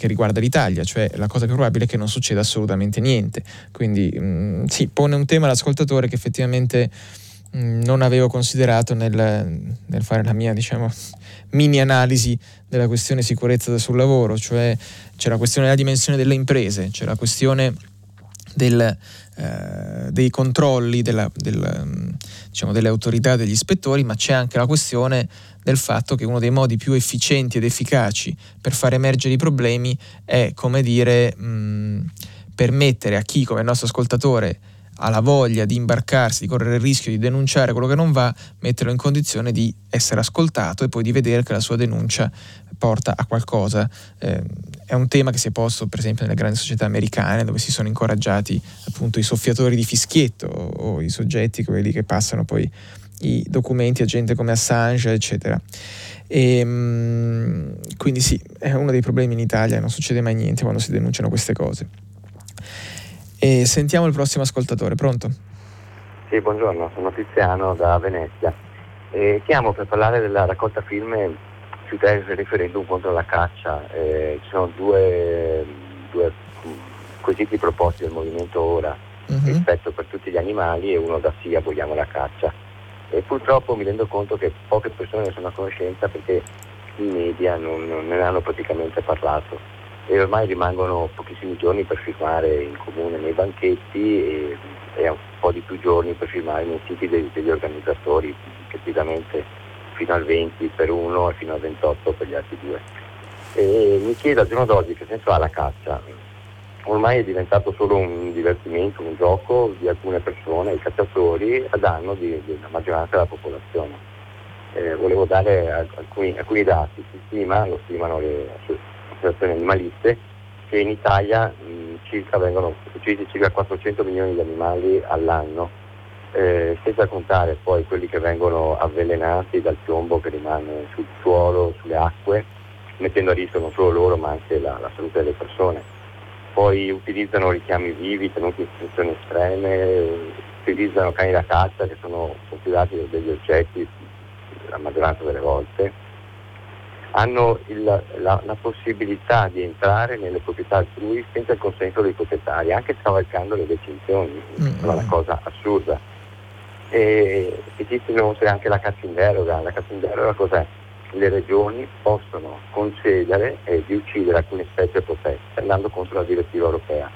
riguarda l'Italia, cioè la cosa più probabile è che non succeda assolutamente niente, quindi sì, pone un tema l'ascoltatore che effettivamente non avevo considerato nel fare la mia, diciamo, mini analisi della questione sicurezza sul lavoro, cioè c'è la questione della dimensione delle imprese, c'è la questione dei controlli diciamo, delle autorità, degli ispettori, ma c'è anche la questione del fatto che uno dei modi più efficienti ed efficaci per far emergere i problemi è, come dire, permettere a chi come il nostro ascoltatore ha la voglia di imbarcarsi, di correre il rischio di denunciare quello che non va, metterlo in condizione di essere ascoltato e poi di vedere che la sua denuncia porta a qualcosa. È un tema che si è posto per esempio nelle grandi società americane, dove si sono incoraggiati appunto i soffiatori di fischietto o i soggetti quelli che passano poi i documenti a gente come Assange, eccetera. E quindi sì, è uno dei problemi in Italia, non succede mai niente quando si denunciano queste cose. E sentiamo il prossimo ascoltatore, pronto? Sì, buongiorno, sono Tiziano da Venezia e chiamo per parlare della raccolta film sui temi del referendum contro la caccia. Ci sono due quesiti proposti dal Movimento Ora, rispetto per tutti gli animali e uno da sì, aboliamo la caccia. E purtroppo mi rendo conto che poche persone ne sono a conoscenza perché i media non ne hanno praticamente parlato. e ormai rimangono pochissimi giorni per firmare in comune nei banchetti e un po' di più giorni per firmare nei siti degli organizzatori, precisamente fino al 20 per uno e fino al 28 per gli altri due. E mi chiedo al giorno d'oggi che senso ha la caccia. Ormai è diventato solo un divertimento, un gioco di alcune persone, i cacciatori, a danno della maggioranza della popolazione. Volevo dare alcuni dati. Lo stimano le associazioni animaliste, che in Italia circa vengono uccisi circa 400 milioni di animali all'anno, senza contare poi quelli che vengono avvelenati dal piombo che rimane sul suolo, sulle acque, mettendo a rischio non solo loro ma anche la salute delle persone. Poi utilizzano richiami vivi tenuti in situazioni estreme, utilizzano cani da caccia che sono considerati degli oggetti la maggioranza delle volte, hanno la possibilità di entrare nelle proprietà altrui senza il consenso dei proprietari, anche scavalcando le recinzioni, è una cosa assurda. E esiste inoltre anche la caccia in deroga. La caccia in deroga cos'è? Le regioni possono concedere di uccidere alcune specie protette andando contro la direttiva europea,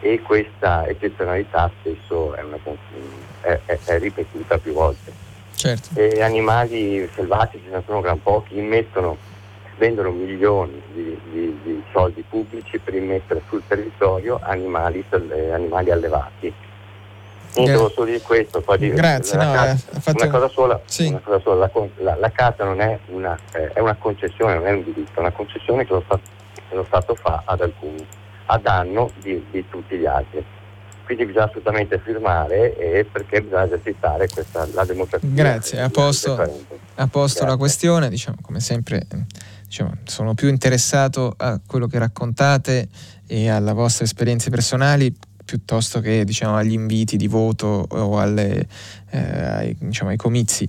e questa eccezionalità spesso è ripetuta più volte. Certo. E animali selvatici ce ne sono gran pochi, vendono milioni di soldi pubblici per immettere sul territorio animali allevati. Devo solo dire questo, poi dire grazie, una cosa sola, la caccia non è una concessione, non è un diritto, è una concessione che lo Stato fa ad alcuni, a danno di tutti gli altri. Quindi bisogna assolutamente firmare, perché bisogna esercitare la democrazia. Grazie, a posto la questione, come sempre sono più interessato a quello che raccontate e alle vostre esperienze personali piuttosto che agli inviti di voto o ai comizi,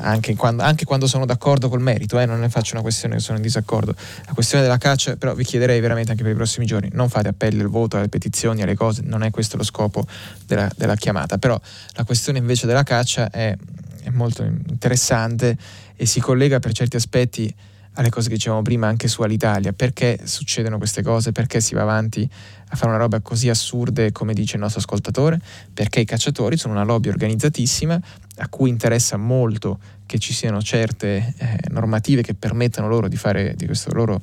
anche quando sono d'accordo col merito, non ne faccio una questione che sono in disaccordo. La questione della caccia però vi chiederei veramente anche per i prossimi giorni, non fate appelli al voto, alle petizioni, alle cose, non è questo lo scopo della chiamata, però la questione invece della caccia è molto interessante e si collega per certi aspetti alle cose che dicevamo prima anche su Alitalia, perché succedono queste cose, perché si va avanti a fare una roba così assurda come dice il nostro ascoltatore, perché i cacciatori sono una lobby organizzatissima a cui interessa molto che ci siano certe normative che permettano loro di fare di questo loro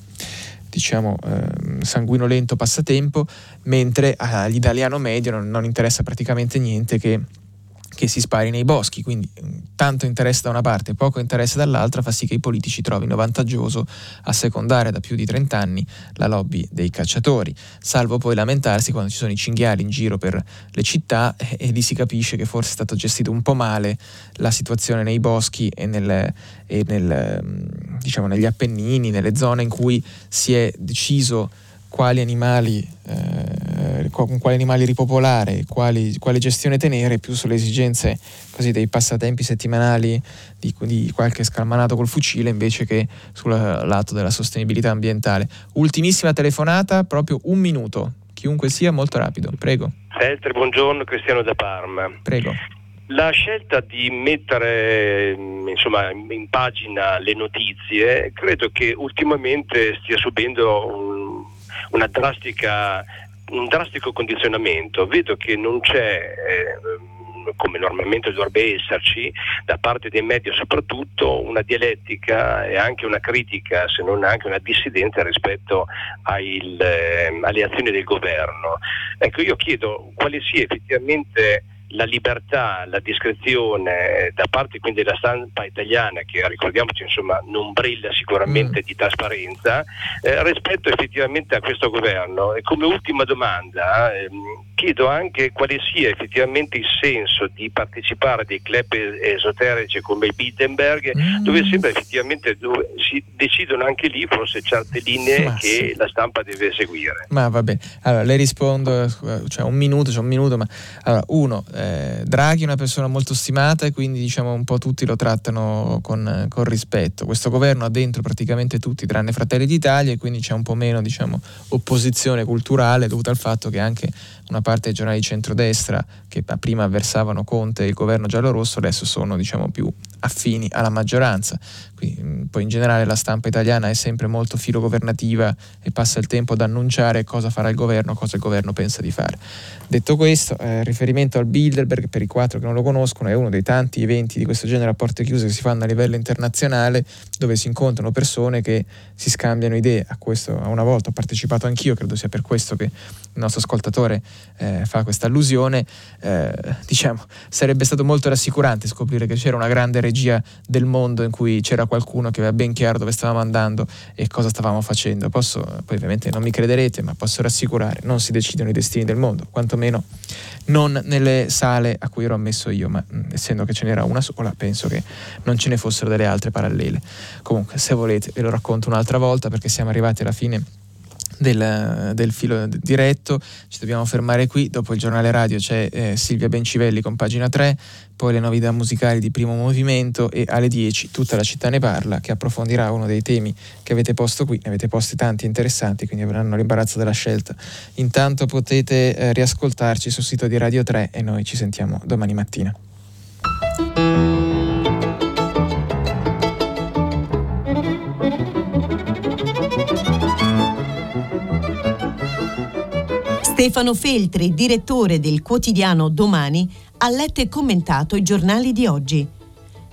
sanguinolento passatempo, mentre all'italiano medio non interessa praticamente niente che si spari nei boschi, quindi tanto interesse da una parte, poco interesse dall'altra, fa sì che i politici trovino vantaggioso assecondare da più di 30 anni la lobby dei cacciatori, salvo poi lamentarsi quando ci sono i cinghiali in giro per le città e lì si capisce che forse è stato gestito un po' male la situazione nei boschi e negli Appennini, nelle zone in cui si è deciso quali animali con quali animali ripopolare, quale gestione tenere, più sulle esigenze così dei passatempi settimanali di qualche scalmanato col fucile invece che sul lato della sostenibilità ambientale. Ultimissima telefonata, proprio un minuto, chiunque sia, molto rapido, prego. Feltri, buongiorno, Cristiano da Parma. Prego. La scelta di mettere in pagina le notizie credo che ultimamente stia subendo un drastico condizionamento. Vedo che non c'è, come normalmente dovrebbe esserci, da parte dei media soprattutto, una dialettica e anche una critica, se non anche una dissidenza rispetto alle azioni del governo. Ecco, io chiedo quale sia effettivamente la libertà, la discrezione da parte quindi della stampa italiana, che ricordiamoci non brilla sicuramente di trasparenza rispetto effettivamente a questo governo. E come ultima domanda chiedo anche quale sia effettivamente il senso di partecipare a dei club esoterici come il Bilderberg, dove sembra effettivamente si decidono anche lì forse certe linee la stampa deve seguire. Ma vabbè, allora le rispondo, un minuto, ma allora, uno, Draghi è una persona molto stimata e quindi un po' tutti lo trattano con rispetto. Questo governo ha dentro praticamente tutti tranne Fratelli d'Italia e quindi c'è un po' meno opposizione culturale dovuta al fatto che anche una parte dei giornali di centrodestra che prima avversavano Conte e il governo giallorosso adesso sono più affini alla maggioranza. Quindi, poi in generale la stampa italiana è sempre molto filogovernativa e passa il tempo ad annunciare cosa farà il governo, cosa il governo pensa di fare. Detto questo, riferimento al Bilderberg, per i quattro che non lo conoscono, è uno dei tanti eventi di questo genere a porte chiuse che si fanno a livello internazionale, dove si incontrano persone che si scambiano idee. A questo una volta ho partecipato anch'io, credo sia per questo che il nostro ascoltatore fa questa allusione. Diciamo, sarebbe stato molto rassicurante scoprire che c'era una grande regia del mondo in cui c'era qualcuno che aveva ben chiaro dove stavamo andando e cosa stavamo facendo. Poi ovviamente non mi crederete, ma posso rassicurare, non si decidono i destini del mondo, quantomeno non nelle sale a cui ero ammesso io, ma essendo che ce n'era una sola, penso che non ce ne fossero delle altre parallele. Comunque, se volete ve lo racconto un'altra volta, perché siamo arrivati alla fine del filo diretto. Ci dobbiamo fermare qui. Dopo il giornale radio c'è Silvia Bencivelli con Pagina 3, poi le novità musicali di Primo Movimento e alle 10 Tutta la città ne parla, che approfondirà uno dei temi che avete posto qui. Ne avete posti tanti interessanti, quindi avranno l'imbarazzo della scelta. Intanto potete riascoltarci sul sito di Radio 3 e noi ci sentiamo domani mattina. Stefano Feltri, direttore del quotidiano Domani, ha letto e commentato i giornali di oggi.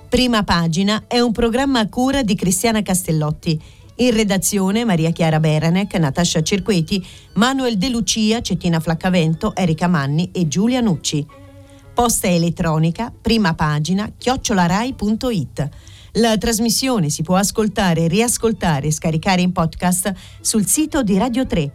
Prima Pagina è un programma a cura di Cristiana Castellotti. In redazione Maria Chiara Beranec, Natascia Cerqueti, Manuel De Lucia, Cettina Flaccavento, Erika Manni e Giulia Nucci. Posta elettronica primapagina@rai.it. La trasmissione si può ascoltare, riascoltare e scaricare in podcast sul sito di Radio 3